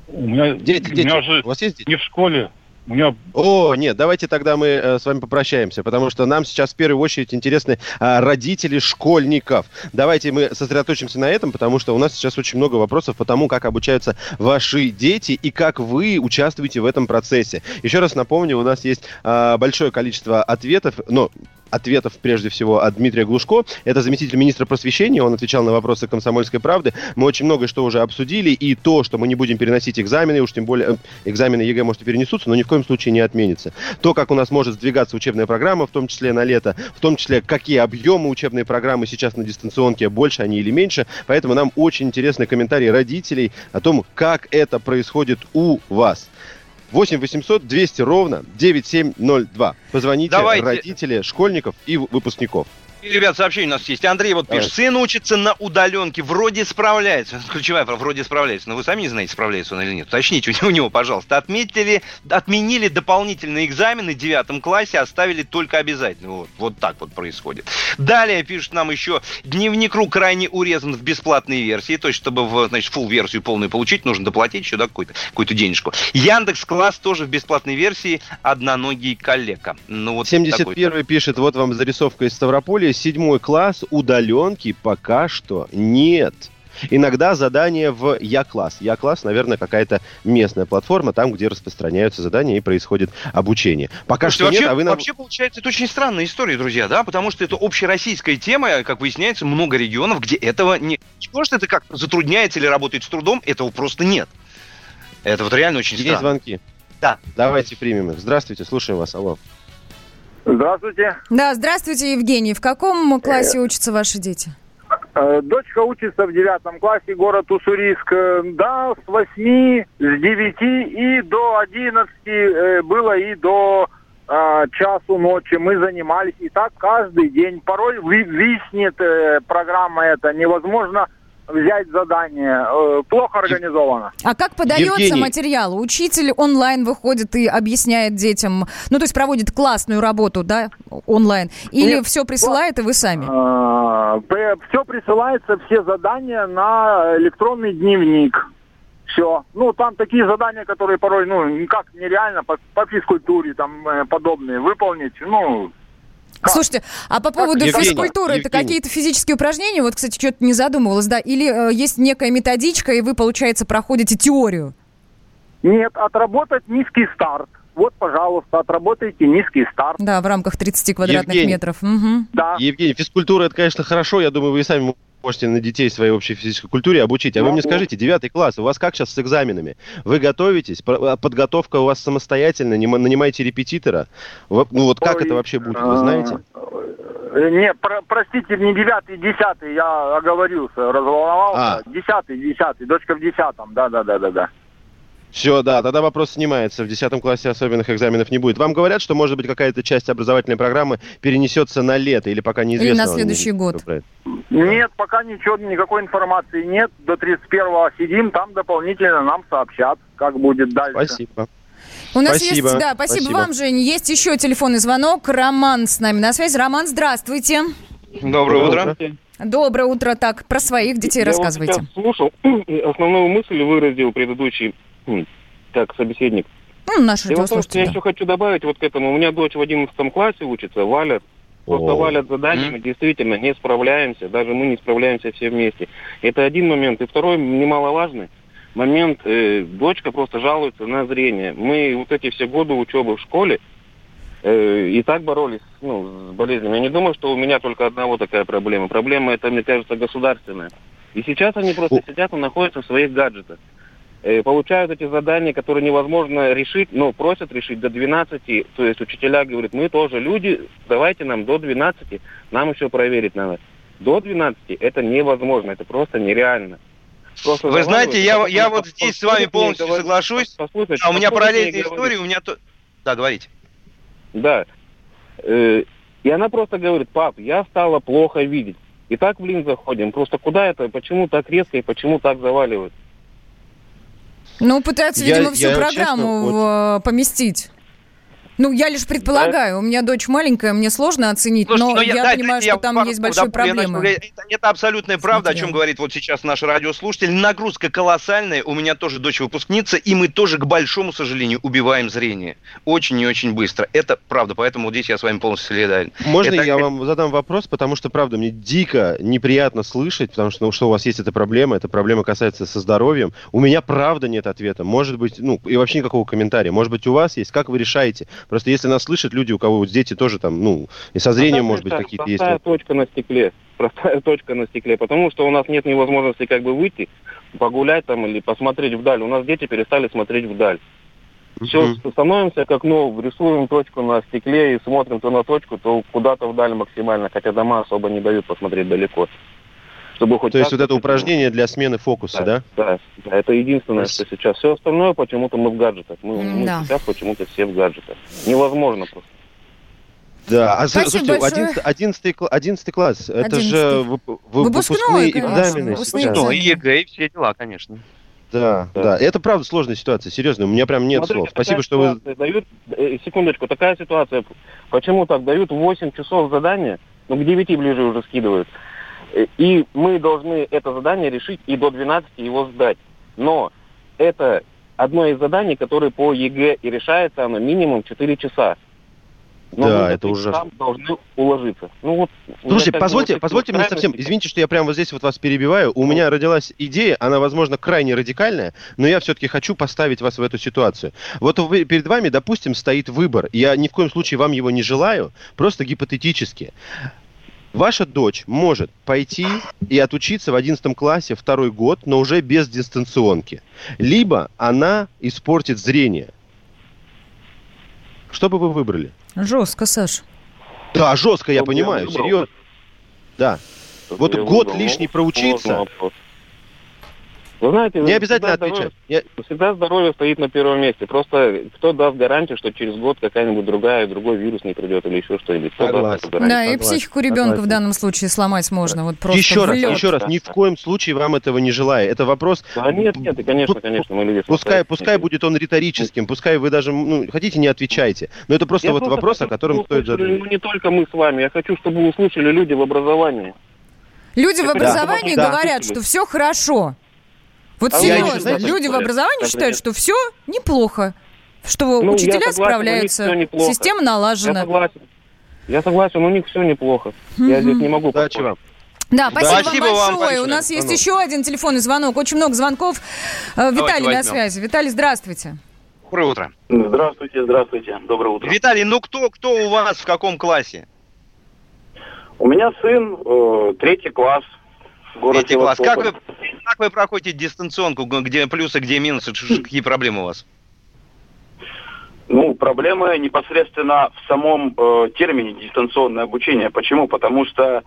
У меня, дети, дети. У меня же у вас есть дети? Не в школе. У меня... О, нет, давайте тогда мы э, с вами попрощаемся, потому что нам сейчас в первую очередь интересны э, родители школьников. Давайте мы сосредоточимся на этом, потому что у нас сейчас очень много вопросов по тому, как обучаются ваши дети и как вы участвуете в этом процессе. Еще раз напомню, у нас есть э, большое количество ответов, но... Ответов, прежде всего, от Дмитрия Глушко. Это заместитель министра просвещения. Он отвечал на вопросы «Комсомольской правды». Мы очень многое что уже обсудили. И то, что мы не будем переносить экзамены, уж тем более экзамены ЕГЭ, может, и перенесутся, но ни в коем случае не отменятся. То, как у нас может сдвигаться учебная программа, в том числе на лето, в том числе, какие объемы учебной программы сейчас на дистанционке, больше они или меньше. Поэтому нам очень интересны комментарии родителей о том, как это происходит у вас. восемь восемьсот двести ровно девять семь ноль два. Позвоните. Давайте. Родители школьников и выпускников. Ребят, сообщение у нас есть. Андрей вот пишет. Сын учится на удаленке, вроде справляется. Ключевая фраза, вроде справляется. Но вы сами не знаете, справляется он или нет. Уточните у него, пожалуйста. Отметили, отменили дополнительные экзамены в девятом классе, оставили только обязательно. Вот, вот так вот происходит. Далее пишет нам еще Дневник.ру крайне урезан в бесплатной версии. То есть, чтобы в, значит, фулл-версию полную получить, нужно доплатить еще, да, какую-то, какую-то денежку. Яндекс.Класс тоже в бесплатной версии. Одноногий коллега. Ну, вот семьдесят первый пишет, вот вам зарисовка из Ставрополя. Седьмой класс, удаленки пока что нет. Иногда задания в Я-класс. Я-класс, наверное, какая-то местная платформа, там, где распространяются задания и происходит обучение. Пока Слушайте, что вообще, нет, а вы... Нам... Вообще, получается, это очень странная история, друзья, да? Потому что это общероссийская тема, как выясняется, много регионов, где этого нет. Не может это как-то затрудняется или работает с трудом, этого просто нет. Это вот реально очень странно. Есть звонки? Да. Давайте примем их. Здравствуйте, слушаем вас. Алло. Здравствуйте. Да, здравствуйте, Евгений. В каком классе учатся ваши дети? Дочка учится в девятом классе, город Уссурийск. Да, с восьми, с девяти и до одиннадцати было и до а, часу ночи мы занимались. И так каждый день. Порой виснет программа эта. Невозможно взять задание. Плохо организовано. А как подается Евгений. материал? Учитель онлайн выходит и объясняет детям, ну, то есть проводит классную работу, да, онлайн? Или Нет, все присылает, и вы сами? Все присылается, все задания на электронный дневник. Все. Ну, там такие задания, которые порой, ну, никак нереально по, по физкультуре, там, подобные, выполнить, ну... Как? Слушайте, а по поводу Евгений, физкультуры, Евгений. это какие-то физические упражнения? Вот, кстати, что-то не задумывалось, да? Или э, есть некая методичка, и вы, получается, проходите теорию? Нет, отработать низкий старт. Вот, пожалуйста, отработайте низкий старт. Да, в рамках тридцати квадратных Евгений. метров. Угу. Да. Евгений, физкультура, это, конечно, хорошо. Я думаю, вы и сами можете на детей своей общей физической культуре обучить. А вы мне скажите, девятый класс, у вас как сейчас с экзаменами? Вы готовитесь? Подготовка у вас самостоятельная? Нанимаете репетитора? Ну вот как Ой, это вообще будет, вы знаете? Не, про- простите, не девятый, десятый, я оговорился, разволновался. Десятый, десятый, дочка в десятом, да-да-да-да-да. Все, да, тогда вопрос снимается. В десятом классе особенных экзаменов не будет. Вам говорят, что, может быть, какая-то часть образовательной программы перенесется на лето или пока неизвестно? Или на следующий год? Нет, пока ничего, никакой информации нет. До тридцать первого сидим, там дополнительно нам сообщат, как будет дальше. Спасибо. У нас спасибо. есть, да, спасибо, спасибо вам, Жень. Есть еще телефонный звонок. Роман с нами на связи. Роман, здравствуйте. Доброе утро. Доброе утро. Так, про своих детей Я рассказывайте. Я вот слушал, основную мысль выразил предыдущий Так, собеседник. Ну, наши Дело в том, что я да. еще хочу добавить вот к этому. У меня дочь в одиннадцатом классе учится, валят. Просто О. валят заданиями, mm-hmm. действительно, не справляемся. Даже мы не справляемся все вместе. Это один момент. И второй, немаловажный момент. Э, дочка просто жалуется на зрение. Мы вот эти все годы учебы в школе э, и так боролись ну, с болезнями. Я не думаю, что у меня только одна вот такая проблема. Проблема, это, мне кажется, государственная. И сейчас они просто oh. сидят и находятся в своих гаджетах. Получают эти задания, которые невозможно решить, но просят решить до двенадцати. То есть учителя говорят, мы тоже люди, давайте нам до двенадцати, нам еще проверить надо. До двенадцати это невозможно, это просто нереально. Просто Вы знаете, я, я вот здесь с вами полностью соглашусь. Послушайте, а у меня параллельная история, у меня... то Да, говорите. Да. И она просто говорит, пап, я стала плохо видеть. И так, блин, заходим. Просто куда это, почему так резко и почему так заваливают? Ну, пытаются, видимо, я, всю я, программу честно, вот... поместить. Ну, я лишь предполагаю, да? У меня дочь маленькая, мне сложно оценить, слушайте, но, но я, я да, понимаю, я, что я там пару, есть большие да, проблемы. Начну, это, это абсолютная правда, смотрим. О чем говорит вот сейчас наш радиослушатель. Нагрузка колоссальная, у меня тоже дочь выпускница, и мы тоже, к большому сожалению, убиваем зрение. Очень и очень быстро. Это правда, поэтому вот здесь я с вами полностью солидарен. Можно это... я вам задам вопрос, потому что, правда, мне дико неприятно слышать, потому что, ну, что у вас есть эта проблема, эта проблема касается со здоровьем. У меня, правда, нет ответа. Может быть, ну, и вообще никакого комментария. Может быть, у вас есть, как вы решаете? Просто если нас слышат люди, у кого вот дети тоже там, ну, и со зрением, может быть, какие-то есть. Простая точка на стекле. Простая точка на стекле. Потому что у нас нет невозможности как бы выйти, погулять там или посмотреть вдаль. У нас дети перестали смотреть вдаль. Все, становимся как, ну, рисуем точку на стекле и смотрим то на точку, то куда-то вдаль максимально. Хотя дома особо не дают посмотреть далеко. Чтобы хоть то есть вот это упражнение для смены фокуса, да? Да, да, да. Это единственное, есть... что сейчас. Все остальное почему-то мы в гаджетах. Мы, да. мы сейчас почему-то все в гаджетах. Невозможно просто. Да, а слушайте, одиннадцатый класс, это же выпускные экзамены. Ну, и ЕГЭ, и все дела, конечно. Да, да, да, это правда сложная ситуация, серьезно, у меня прям нет смотрите, слов. Спасибо, что вы... Дают, секундочку, такая ситуация, почему так, дают восемь часов задания, ну к девяти ближе уже скидывают, и мы должны это задание решить и до двенадцати его сдать. Но это одно из заданий, которое по ЕГЭ, и решается оно минимум четыре часа. Но да, это ужасно. Должны уложиться. Ну, вот, слушайте, позвольте, вот, позвольте мне совсем, извините, что я прямо вот здесь вот вас перебиваю. У ну. меня родилась идея, она, возможно, крайне радикальная, но я все-таки хочу поставить вас в эту ситуацию. Вот вы, перед вами, допустим, стоит выбор. Я ни в коем случае вам его не желаю, просто гипотетически. Ваша дочь может пойти и отучиться в одиннадцатом классе второй год, но уже без дистанционки. Либо она испортит зрение. Что бы вы выбрали? Жестко, Саш. Да, жестко, я, я понимаю, серьезно. Да. Я вот год выбрал. Лишний проучиться. Вы знаете, не обязательно отвечать. Здоровье, я... Всегда здоровье стоит на первом месте. Просто кто даст гарантию, что через год какая-нибудь другая, другой вирус не придет или еще что-нибудь. Кто согласен. Да, согласен. И психику ребенка согласен. В данном случае сломать можно. Да. Вот просто еще раз, еще раз, ни в коем случае вам этого не желаю. Это вопрос... Да нет, нет, и конечно, Пу- конечно, мы люди... Пускай, пускай будет он риторическим, пускай вы даже, ну, хотите, не отвечайте. Но это просто я вот просто вопрос, хочу, о котором стоит задуматься. Ну, не только мы с вами. Я хочу, чтобы услышали люди в образовании. Люди это в образовании да. говорят, да. что все хорошо. Вот а серьезно, знаете, люди в образовании это считают, нет. что все неплохо, что ну, учителя согласен, справляются, неплохо. Система налажена. Я согласен, я согласен, у них все неплохо. Mm-hmm. Я здесь не могу подчеркнуть. Да, спасибо, спасибо вам большое. Вам, у нас есть еще один телефонный звонок, очень много звонков. Давайте Виталий возьмем. На связи. Виталий, здравствуйте. Доброе утро. Здравствуйте, здравствуйте. Доброе утро. Виталий, ну кто, кто у вас в каком классе? У меня сын, э, третий класс. Третий класс. Как вы, как вы проходите дистанционку, где плюсы, где минусы, какие проблемы у вас? Ну, проблемы непосредственно в самом э, термине дистанционное обучение. Почему? Потому что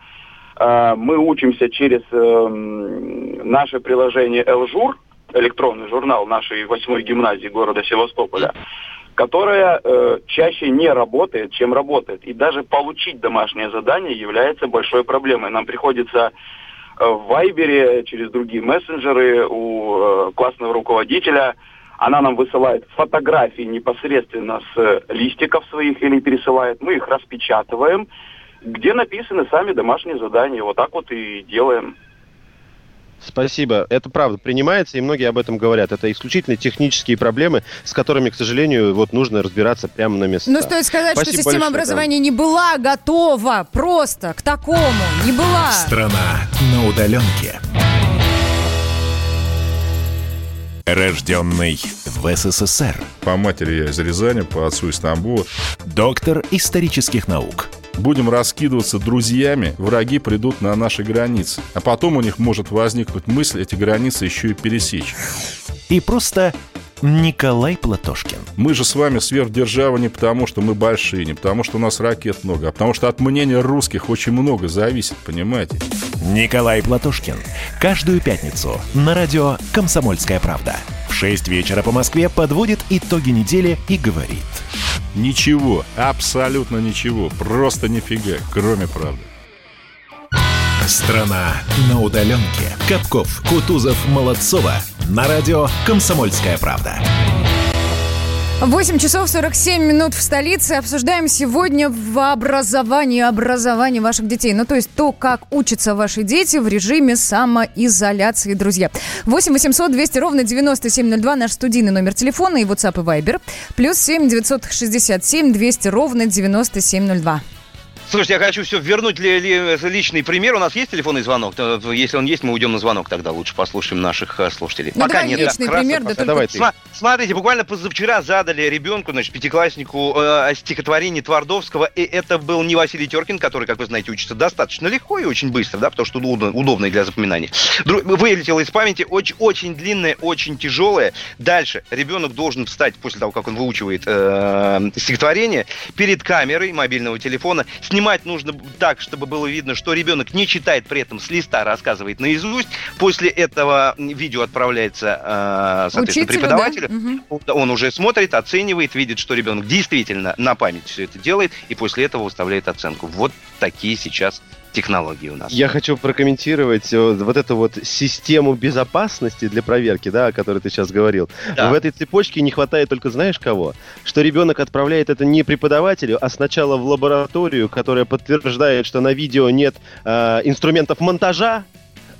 э, мы учимся через э, наше приложение ЭЛЖУР, электронный журнал нашей восьмой гимназии города Севастополя, которая э, чаще не работает, чем работает. И даже получить домашнее задание является большой проблемой. Нам приходится... в Вайбере, через другие мессенджеры у э, классного руководителя. Она нам высылает фотографии непосредственно с листиков своих или пересылает. Мы их распечатываем, где написаны сами домашние задания. Вот так вот и делаем. Спасибо. Это правда принимается, и многие об этом говорят. Это исключительно технические проблемы, с которыми, к сожалению, вот нужно разбираться прямо на местах. Ну, стоит сказать, спасибо, что система большое, образования да. не была готова просто к такому. Не была. Страна на удаленке. Рожденный в СССР. По матери я из Рязани, по отцу из Тамбова. Доктор исторических наук. Будем раскидываться друзьями, враги придут на наши границы. А потом у них может возникнуть мысль эти границы еще и пересечь. И просто Николай Платошкин. Мы же с вами сверхдержава не потому, что мы большие, не потому, что у нас ракет много, а потому, что от мнения русских очень много зависит, понимаете? Николай Платошкин. Каждую пятницу на радио «Комсомольская правда». В шесть вечера по Москве подводит итоги недели и говорит... Ничего, абсолютно ничего, просто нифига, кроме правды. Страна на удаленке. Капков, Кутузов, Молодцова. На радио «Комсомольская правда». восемь часов сорок семь минут в столице. Обсуждаем сегодня в образовании, образовании ваших детей. Ну, то есть то, как учатся ваши дети в режиме самоизоляции, друзья. восемь восемьсот двести ровно девяносто семь ноль два наш студийный номер телефона и WhatsApp и Viber. Плюс семь девятьсот шестьдесят семь двести ровно девяносто семь ноль два. Слушайте, я хочу все вернуть ли, ли, личный пример. У нас есть телефонный звонок? Если он есть, мы уйдем на звонок, тогда лучше послушаем наших слушателей. Ну, пока давай нет, личный раз, пример, раз, да раз, только... Смотрите, буквально позавчера задали ребенку, значит, пятикласснику э, стихотворение Твардовского, и это был не Василий Теркин, который, как вы знаете, учится достаточно легко и очень быстро, да, потому что удобно, удобно и для запоминания. Друг, вылетело из памяти, очень, очень длинное, очень тяжелое. Дальше ребенок должен встать, после того, как он выучивает э, стихотворение, перед камерой мобильного телефона, снимать Снимать нужно так, чтобы было видно, что ребенок не читает при этом с листа, рассказывает наизусть. После этого видео отправляется, соответственно, учителю, преподавателю. Да? Он уже смотрит, оценивает, видит, что ребенок действительно на память все это делает, и после этого выставляет оценку. Вот такие сейчас технологии у нас. Я хочу прокомментировать вот эту вот систему безопасности для проверки, да, о которой ты сейчас говорил. Да. В этой цепочке не хватает только знаешь кого? Что ребенок отправляет это не преподавателю, а сначала в лабораторию, которая подтверждает, что на видео нет э, инструментов монтажа,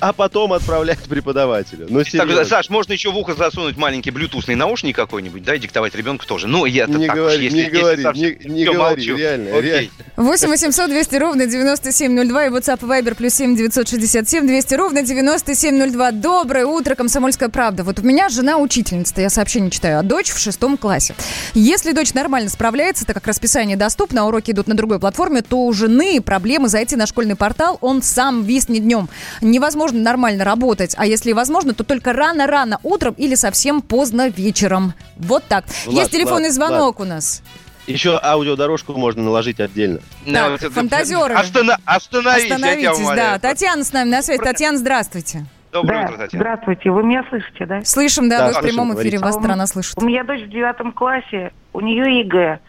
а потом отправлять преподавателю. Ну, так, Саш, можно еще в ухо засунуть маленький блютусный наушник какой-нибудь, да, и диктовать ребенку тоже. Ну, я-то не так говори, уж, если... Не говори, если, не, не говори, молчу. реально, реально. восемь восемьсот двести ровно девяносто семь ноль два и WhatsApp и Viber плюс семь девятьсот шестьдесят семь двести ровно девяносто семь ноль два. Доброе утро, Комсомольская правда. Вот у меня жена учительница, я сообщение читаю, а дочь в шестом классе. Если дочь нормально справляется, так как расписание доступно, а уроки идут на другой платформе, то у жены проблемы зайти на школьный портал, он сам виснет днем. Невозможно нормально работать, а если возможно, то только рано-рано утром или совсем поздно вечером. Вот так. Влад, Есть телефонный Влад, звонок Влад. у нас. Еще аудиодорожку можно наложить отдельно. Да, так, фантазеры. Останов... Остановитесь, Остановитесь да. Татьяна с нами на связи. Татьяна, здравствуйте. Доброе да, утро, Татьяна. Здравствуйте. Вы меня слышите, да? Слышим, да. да вы слышим, в прямом говорите. эфире. Вас а страна слышит. У меня дочь в девятом классе. У нее ЕГЭ.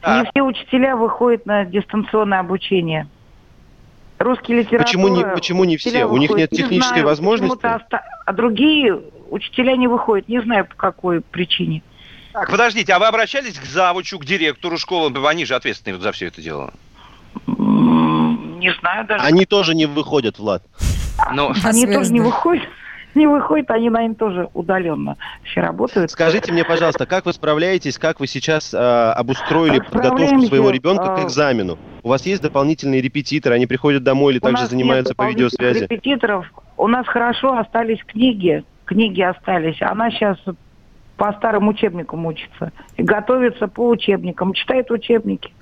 А. Не все учителя выходят на дистанционное обучение. Русский литература... Почему не, почему не все? У них нет технической не знаю, возможности? Оста... А другие учителя не выходят. Не знаю, по какой причине. Так, подождите, а вы обращались к завучу, к директору школы? Они же ответственны за все это дело. Не знаю даже. Они тоже не выходят, Влад. Но... Они тоже не выходят. Не выходят, они, наверное, тоже удаленно все работают. Скажите мне, пожалуйста, как вы справляетесь, как вы сейчас э, обустроили подготовку своего ребенка к экзамену? У вас есть дополнительные репетиторы, они приходят домой или также занимаются по видеосвязи? Репетиторов. У нас хорошо остались книги, книги остались. Она сейчас по старым учебникам учится, и готовится по учебникам, читает учебники.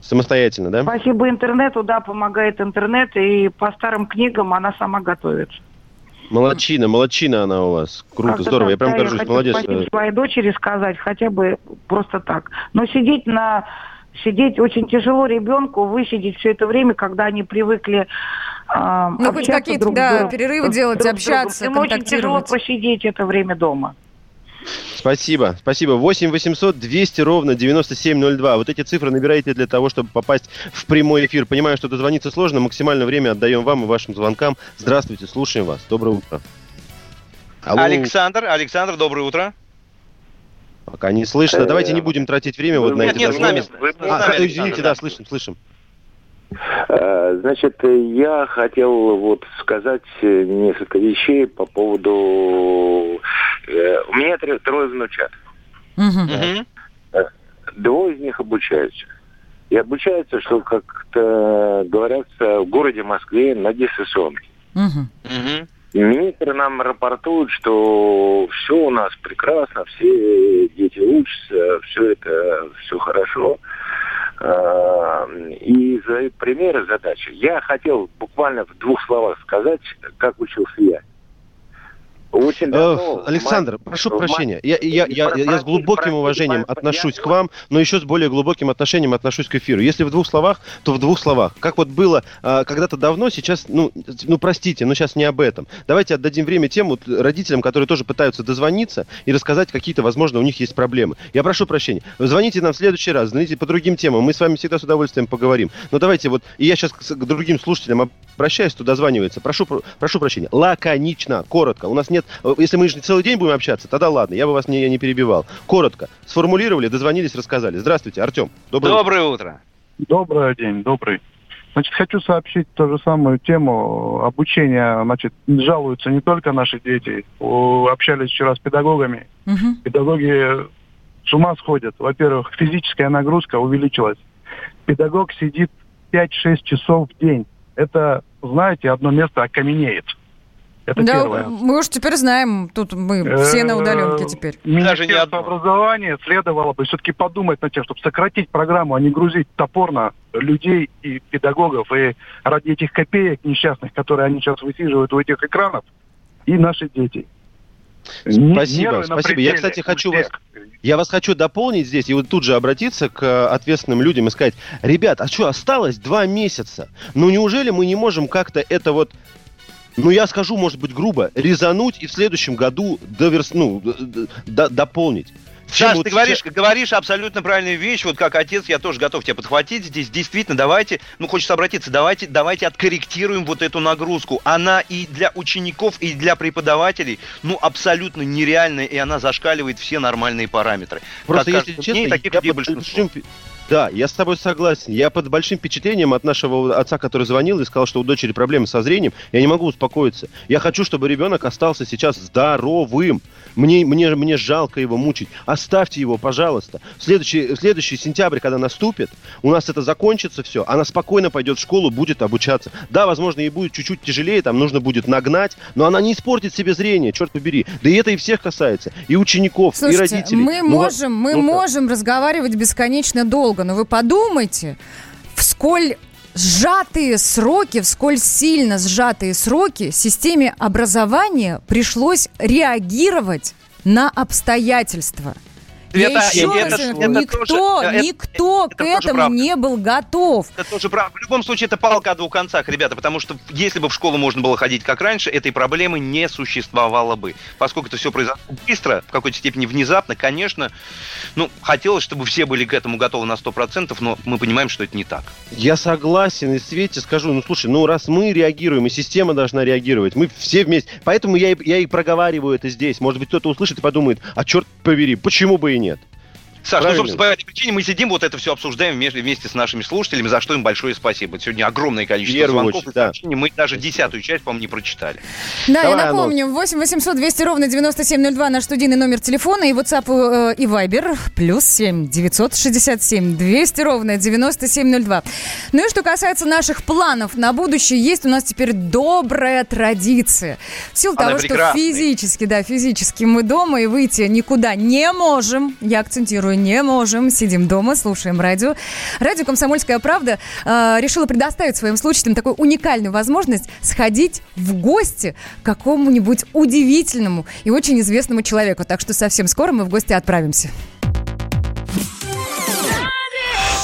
Самостоятельно, да? Спасибо интернету, да, помогает интернет, и по старым книгам она сама готовится. Молодчина, молодчина она у вас. Круто, как-то здорово. Так, я прям да, горжусь, я молодец. Я хочу своей дочери сказать, хотя бы просто так. Но сидеть на... Сидеть очень тяжело ребенку, высидеть все это время, когда они привыкли э, ну, общаться какие-то, друг да, друг, перерывы друг, делать, друг общаться, им контактировать. Им очень тяжело посидеть это время дома. Спасибо, спасибо. восемь восемьсот двести ровно девяносто семь ноль два. Вот эти цифры набираете для того, чтобы попасть в прямой эфир. Понимаю, что дозвониться сложно. Максимальное время отдаем вам и вашим звонкам. Здравствуйте, слушаем вас. Доброе утро. Алло. Александр, Александр, доброе утро. Пока не слышно. Давайте не будем тратить время вот на эти... Нет, нет, с нами. А, извините, да, слышим, слышим. Значит, я хотел вот сказать несколько вещей по поводу... У меня трое внучат. Mm-hmm. Двое из них обучаются. И обучаются, что как-то говорят, в городе Москве на дистанционке. Mm-hmm. Mm-hmm. Министр нам рапортует, что все у нас прекрасно, все дети учатся, все это, все хорошо. И за примеры задачи. Я хотел буквально в двух словах сказать, как учился я. Очень давно, Александр, мать, прошу мать, прощения, я, я, я, я с глубоким уважением отношусь к вам, но еще с более глубоким отношением отношусь к эфиру. Если в двух словах, то в двух словах. Как вот было а, когда-то давно, сейчас, ну, ну, простите, но сейчас не об этом. Давайте отдадим время тем вот, родителям, которые тоже пытаются дозвониться и рассказать какие-то, возможно, у них есть проблемы. Я прошу прощения, звоните нам в следующий раз, звоните по другим темам, мы с вами всегда с удовольствием поговорим. Но давайте вот, и я сейчас к другим слушателям обращаюсь, кто дозванивается, прошу, прошу прощения, лаконично, коротко, у нас нет нет... Если мы же целый день будем общаться, тогда ладно, я бы вас не, я не перебивал. Коротко. Сформулировали, дозвонились, рассказали. Здравствуйте, Артем. Доброе, доброе утро. Добрый день, добрый. Значит, хочу сообщить ту же самую тему обучения. Значит, жалуются не только наши дети. Общались вчера с педагогами. Угу. Педагоги с ума сходят. Во-первых, физическая нагрузка увеличилась. Педагог сидит пять-шесть часов в день. Это, знаете, одно место окаменеет. Это да, первое. Мы уж теперь знаем, тут мы все на удаленке теперь. Министерство образования следовало бы все-таки подумать над тем, чтобы сократить программу, а не грузить топорно людей и педагогов. И ради этих копеек несчастных, которые они сейчас высиживают у этих экранов, и наши дети. Спасибо, спасибо. Я, кстати, хочу вас, я вас хочу дополнить здесь и вот тут же обратиться к ответственным людям и сказать: ребят, а что, осталось два месяца? Ну неужели мы не можем как-то это вот, ну я скажу, может быть, грубо, резануть и в следующем году доверс, ну, до, дополнить? Саш, ты говоришь, говоришь абсолютно правильную вещь. Вот как отец, я тоже готов тебя подхватить здесь. Действительно, давайте, ну хочется обратиться, давайте, давайте откорректируем вот эту нагрузку. Она и для учеников, и для преподавателей, ну, абсолютно нереальная, и она зашкаливает все нормальные параметры. Просто, так, если кажется, честно, таких людей большинство. Да, я с тобой согласен. Я под большим впечатлением от нашего отца, который звонил и сказал, что у дочери проблемы со зрением, я не могу успокоиться. Я хочу, чтобы ребенок остался сейчас здоровым. Мне, мне, мне жалко его мучить. Оставьте его, пожалуйста. В следующий, в следующий сентябрь, когда наступит, у нас это закончится все. Она спокойно пойдет в школу, будет обучаться. Да, возможно, ей будет чуть-чуть тяжелее, там нужно будет нагнать, но она не испортит себе зрение, черт побери. Да и это и всех касается. И учеников, слушайте, и родителей. Мы ну, можем, ну, мы ну, можем да. разговаривать бесконечно долго. Но вы подумайте, в сколь сжатые сроки, в сколь сильно сжатые сроки системе образования пришлось реагировать на обстоятельства. Я это, еще это, раз, это, никто, это, никто это, это, к это этому правда. не был готов. Это тоже правда. В любом случае, это палка о двух концах, ребята, потому что если бы в школу можно было ходить как раньше, этой проблемы не существовало бы. Поскольку это все произошло быстро, в какой-то степени внезапно, конечно, ну, хотелось, чтобы все были к этому готовы на сто процентов, но мы понимаем, что это не так. Я согласен, и Свете скажу, ну, слушай, ну, раз мы реагируем, и система должна реагировать, мы все вместе, поэтому я, я и проговариваю это здесь. Может быть, кто-то услышит и подумает, а черт побери, почему бы и нет. Саш, правильно? Ну, собственно, по этой причине мы сидим, вот это все обсуждаем вместе с нашими слушателями, за что им большое спасибо. Сегодня огромное количество Первую звонков. Очередь, да. Мы даже десятую часть, по-моему, не прочитали. Да, давай, я напомню, восемь восемьсот двести ровно девяносто семь ноль два наш студийный номер телефона, и WhatsApp, и Viber, плюс семь девятьсот шестьдесят семь двести ровно девяносто семь ноль два. Ну и что касается наших планов на будущее, есть у нас теперь добрая традиция. В силу Она того, прекрасная. Что физически, да, физически мы дома и выйти никуда не можем, я акцентирую, не можем, сидим дома, слушаем радио. Радио «Комсомольская правда» э, решила предоставить своим слушателям такую уникальную возможность сходить в гости к какому-нибудь удивительному и очень известному человеку. Так что совсем скоро мы в гости отправимся.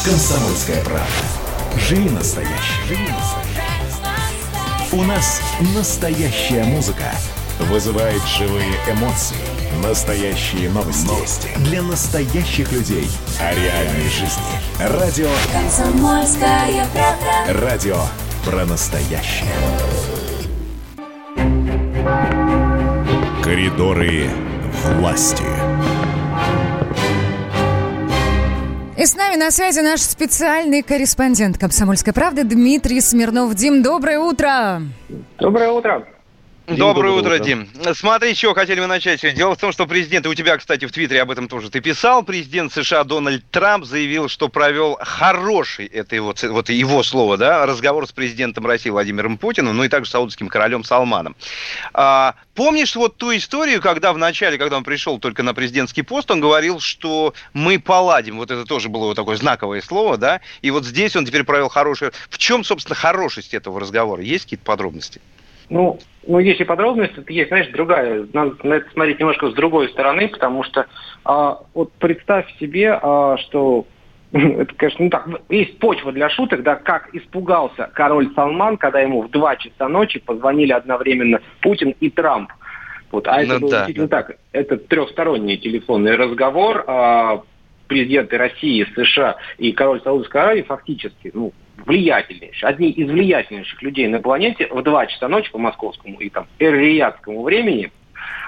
«Комсомольская правда». Живи настоящий. Живи настоящий. У нас настоящая музыка вызывает живые эмоции. Настоящие новости. Новости для настоящих людей о реальной жизни. Радио «Комсомольская правда». Радио про настоящее. Коридоры власти. И с нами на связи наш специальный корреспондент «Комсомольской правды» Дмитрий Смирнов. Дим, доброе утро! Доброе утро! День Доброе утро, утро, Дим. Смотри, с чего хотели мы начать сегодня. Дело в том, что президент, и у тебя, кстати, в Твиттере об этом тоже ты писал, президент США Дональд Трамп заявил, что провел хороший, это его, вот его слово, да, разговор с президентом России Владимиром Путиным, ну и также саудовским королем Салманом. А, помнишь вот ту историю, когда в начале, когда он пришел только на президентский пост, он говорил, что мы поладим. Вот это тоже было вот такое знаковое слово, да. И вот здесь он теперь провел хороший. В чем, собственно, хорошесть этого разговора? Есть какие-то подробности? Ну, ну, если подробности, то есть, знаешь, другая. Надо на это смотреть немножко с другой стороны, потому что а, вот представь себе, а, что это, конечно, ну так, есть почва для шуток, да, как испугался король Салман, когда ему в два часа ночи позвонили одновременно Путин и Трамп. Вот, а ну, это было да, действительно да. так. Это трехсторонний телефонный разговор. А, президенты России, США и король Саудовской Аравии фактически, ну, влиятельнейшие, одни из влиятельнейших людей на планете в два часа ночи по московскому и там эр-рияцкому времени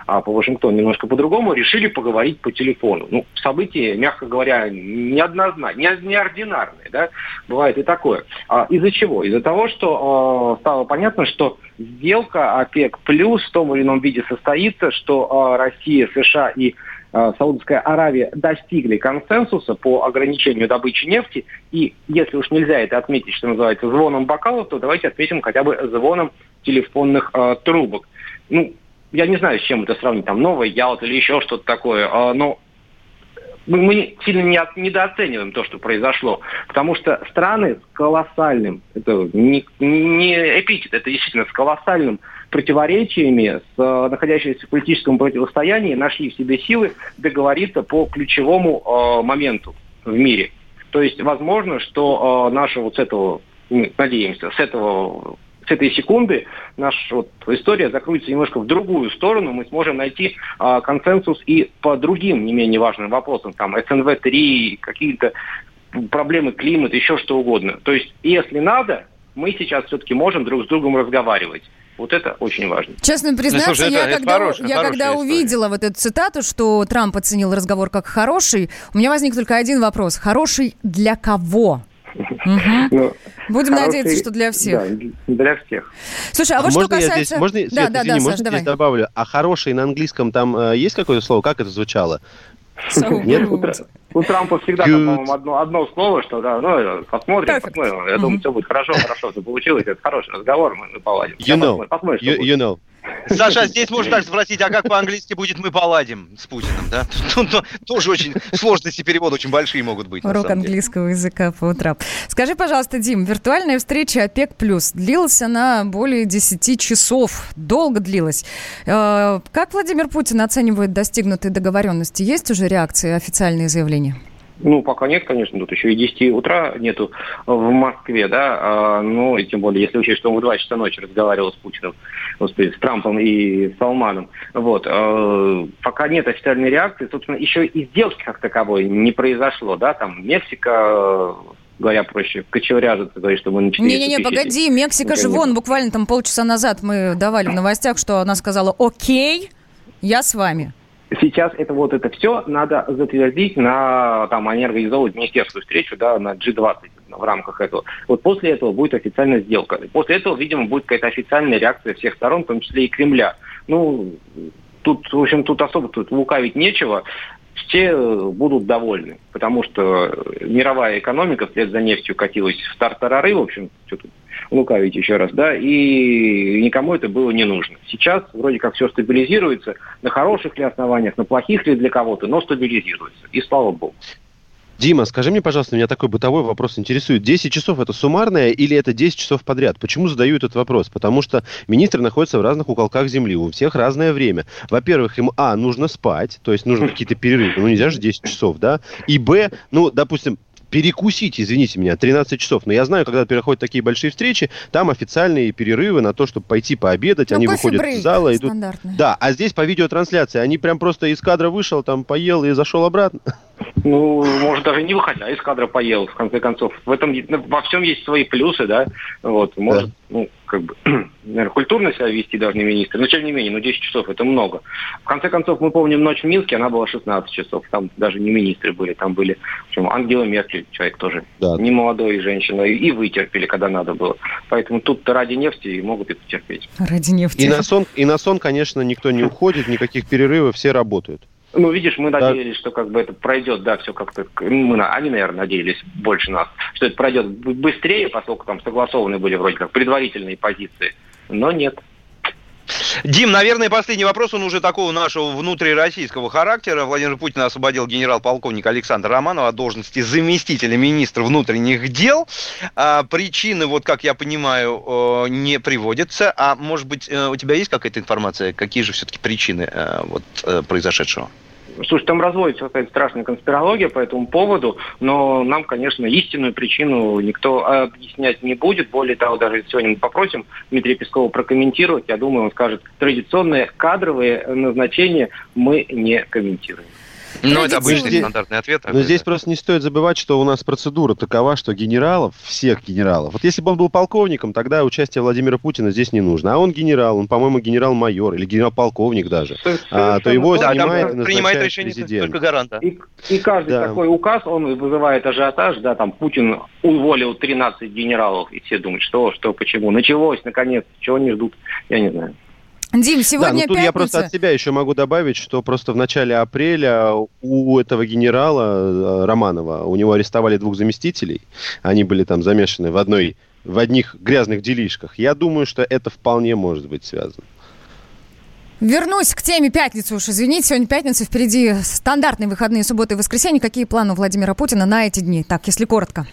а по Вашингтону немножко по-другому, решили поговорить по телефону. Ну, события, мягко говоря, неоднозначные, неординарные, да, бывает и такое. А из-за чего? Из-за того, что э, стало понятно, что сделка ОПЕК плюс в том или ином виде состоится, что э, Россия, США и Саудовская Аравия достигли консенсуса по ограничению добычи нефти. И если уж нельзя это отметить, что называется, звоном бокалов, то давайте отметим хотя бы звоном телефонных э, трубок. Ну, я не знаю, с чем это сравнить, там, Новая Ялта или еще что-то такое, э, но мы сильно не от, недооцениваем то, что произошло, потому что страны с колоссальным, это не, не эпитет, это действительно с колоссальным противоречиями, с, э, находящимися в политическом противостоянии, нашли в себе силы договориться по ключевому э, моменту в мире. То есть, возможно, что э, наша вот с этого, надеемся, с этого... С этой секунды наша вот история закрутится немножко в другую сторону. Мы сможем найти э, консенсус и по другим не менее важным вопросам. Там эс эн вэ три, какие-то проблемы климата, еще что угодно. То есть, если надо, мы сейчас все-таки можем друг с другом разговавливать. Вот это очень важно. Честно признаться, ну, слушай, я, это, когда, это хорошая, я хорошая когда увидела вот эту цитату, что Трамп оценил разговор как хороший, у меня возник только один вопрос. Хороший для кого? Угу. Будем хороший, надеяться, что для всех. Да, для всех. Слушай, а вот а что можно касается... Я здесь, можно, да, Свет, да, извини, да, можно Саш, здесь давай. добавлю? А хороший на английском там э, есть какое-то слово? Как это звучало? So Нет? У Трампа всегда, там, по-моему, одно, одно слово, что, да, ну, посмотрим, посмотрим. Я mm-hmm. думаю, все будет хорошо, хорошо, все получилось. Это хороший разговор, мы поладим. You know. Посмотрим, you, you know. Саша, здесь можно так спросить, а как по-английски будет «мы поладим» с Путиным, да? Тоже очень сложности перевода, очень большие могут быть. Урок английского языка по утрам. Скажи, пожалуйста, Дим, виртуальная встреча ОПЕК+, длилась она более десять часов, долго длилась. Как Владимир Путин оценивает достигнутые договоренности? Есть уже реакции, официальные заявления? Ну, пока нет, конечно, тут еще и десять утра нету в Москве, да, ну, и тем более, если учесть, что он в два часа ночи разговаривал с Путиным, господи, с Трампом и с Салманом, вот, пока нет официальной реакции, собственно, еще и сделки как таковой не произошло, да, там, Мексика, говоря проще, кочевряжется, говорит, что мы на четыреста Не-не-не, погоди, Мексика же вон, буквально там полчаса назад мы давали в новостях, что она сказала «Окей, я с вами». Сейчас это вот это все надо затвердить на, там, они организовывают министерскую встречу, да, на джи двадцать в рамках этого. Вот после этого будет официальная сделка. После этого, видимо, будет какая-то официальная реакция всех сторон, в том числе и Кремля. Ну, тут, в общем, тут особо тут лукавить нечего. Все будут довольны, потому что мировая экономика вслед за нефтью катилась в тартарары, в общем, что тут лукавить еще раз, да, и никому это было не нужно. Сейчас вроде как все стабилизируется, на хороших ли основаниях, на плохих ли для кого-то, но стабилизируется, и слава богу. Дима, скажи мне, пожалуйста, меня такой бытовой вопрос интересует. десять часов – это суммарное или это десять часов подряд? Почему задаю этот вопрос? Потому что министры находятся в разных уголках земли, у всех разное время. Во-первых, им, а, нужно спать, то есть нужны какие-то перерывы, ну нельзя же десять часов, да? И, б, ну, допустим, перекусить, извините меня, тринадцать часов. Но я знаю, когда переходят такие большие встречи, там официальные перерывы на то, чтобы пойти пообедать. Ну, они выходят из зала. Идут... Да, а здесь по видеотрансляции. Они прям просто из кадра вышел, там поел и зашел обратно. Ну, может, даже не выходя, а из кадра поел, в конце концов. В этом, во всем есть свои плюсы, да. Вот, может, да. ну, как бы, наверное, культурно себя вести должны министры. Но, тем не менее, ну, десять часов – это много. В конце концов, мы помним ночь в Минске, она была шестнадцать часов. Там даже не министры были, там были, в общем, Ангела Меркель, человек тоже да. не молодой женщина, и вытерпели, когда надо было. Поэтому тут-то ради нефти могут и потерпеть. Ради нефти. И на сон, и на сон, конечно, никто не уходит, никаких перерывов, все работают. Ну, видишь, мы надеялись, да. что как бы это пройдет, да, все как-то... Мы, они, наверное, надеялись больше нас, что это пройдет быстрее, поскольку там согласованы были вроде как предварительные позиции, но нет. Дим, наверное, последний вопрос, он уже такого нашего внутрироссийского характера. Владимир Путин освободил генерал-полковник Александр Романов от должности заместителя министра внутренних дел. А, причины, вот как я понимаю, не приводятся. А может быть, у тебя есть какая-то информация, какие же все-таки причины вот, произошедшего? Слушай, там разводится какая-то страшная конспирология по этому поводу, но нам, конечно, истинную причину никто объяснять не будет. Более того, даже сегодня мы попросим Дмитрия Пескова прокомментировать. Я думаю, он скажет, традиционные кадровые назначения мы не комментируем. Ну, это обычный стандартный ответ. Но здесь просто не стоит забывать, что у нас процедура такова, что генералов, всех генералов, вот если бы он был полковником, тогда участие Владимира Путина здесь не нужно. А он генерал, он, по-моему, генерал-майор или генерал-полковник даже. То, есть, а, то его да, снимает, принимает решение президент. Только гарант. Да. И, и каждый да. такой указ, он вызывает ажиотаж, да, там Путин уволил тринадцать генералов, и все думают, что, что, почему. Началось, наконец, чего они ждут, я не знаю. Дим, сегодня да, ну, тут пятница. Я просто от себя еще могу добавить, что просто в начале апреля у этого генерала Романова, у него арестовали двух заместителей, они были там замешаны в, одной, в одних грязных делишках. Я думаю, что это вполне может быть связано. Вернусь к теме пятницы уж, извините, сегодня пятница, впереди стандартные выходные, субботы и воскресенье. Какие планы у Владимира Путина на эти дни? Так, если коротко.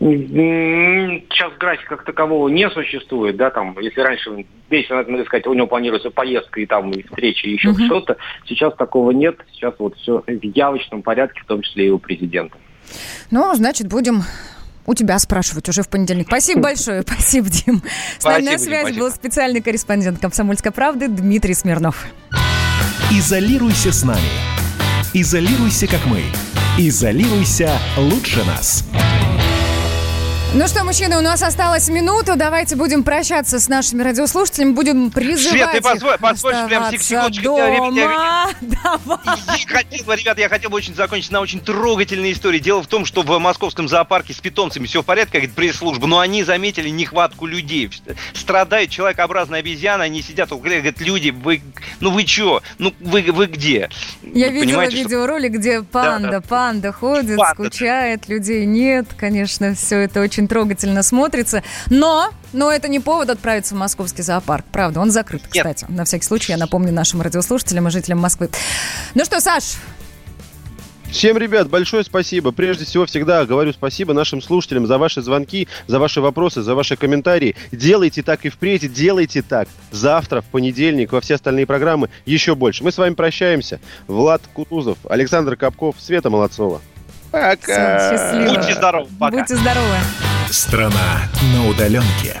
Сейчас графика как такового не существует, да, там, если раньше, весь, надо сказать, у него планируется поездка и там, и встречи, и еще uh-huh. что-то, сейчас такого нет, сейчас вот все в явочном порядке, в том числе и у президента. Ну, значит, будем у тебя спрашивать уже в понедельник. Спасибо большое, спасибо, Дим. С нами на связи был специальный корреспондент «Комсомольской правды» Дмитрий Смирнов. Изолируйся с нами. Изолируйся, как мы. Изолируйся лучше нас. Ну что, мужчины, у нас осталась минута. Давайте будем прощаться с нашими радиослушателями. Будем призывать Свет, ты позволь, позволь, прям секундочку. Дома. Давай. Я хотел, ребята, я хотел бы очень закончить на очень трогательной истории. Дело в том, что в московском зоопарке с питомцами все в порядке, говорит пресс-служба, но они заметили нехватку людей. Страдают человекообразные обезьяны, они сидят, говорят, люди, вы, ну вы чё? Ну вы, вы где? Я вы видела видеоролик, что... где панда, да, да. панда ходит, панда. скучает, людей нет. Конечно, все это очень трогательно смотрится, но, но это не повод отправиться в московский зоопарк. Правда, он закрыт, кстати. Нет. На всякий случай я напомню нашим радиослушателям и жителям Москвы. Ну что, Саш? Всем, ребят, большое спасибо. Прежде всего, всегда говорю спасибо нашим слушателям за ваши звонки, за ваши вопросы, за ваши комментарии. Делайте так и впредь, делайте так. Завтра, в понедельник, во все остальные программы еще больше. Мы с вами прощаемся. Влад Кутузов, Александр Капков, Света Молодцова. Пока. Будьте здоровы. Пока. Будьте здоровы. Страна на удаленке.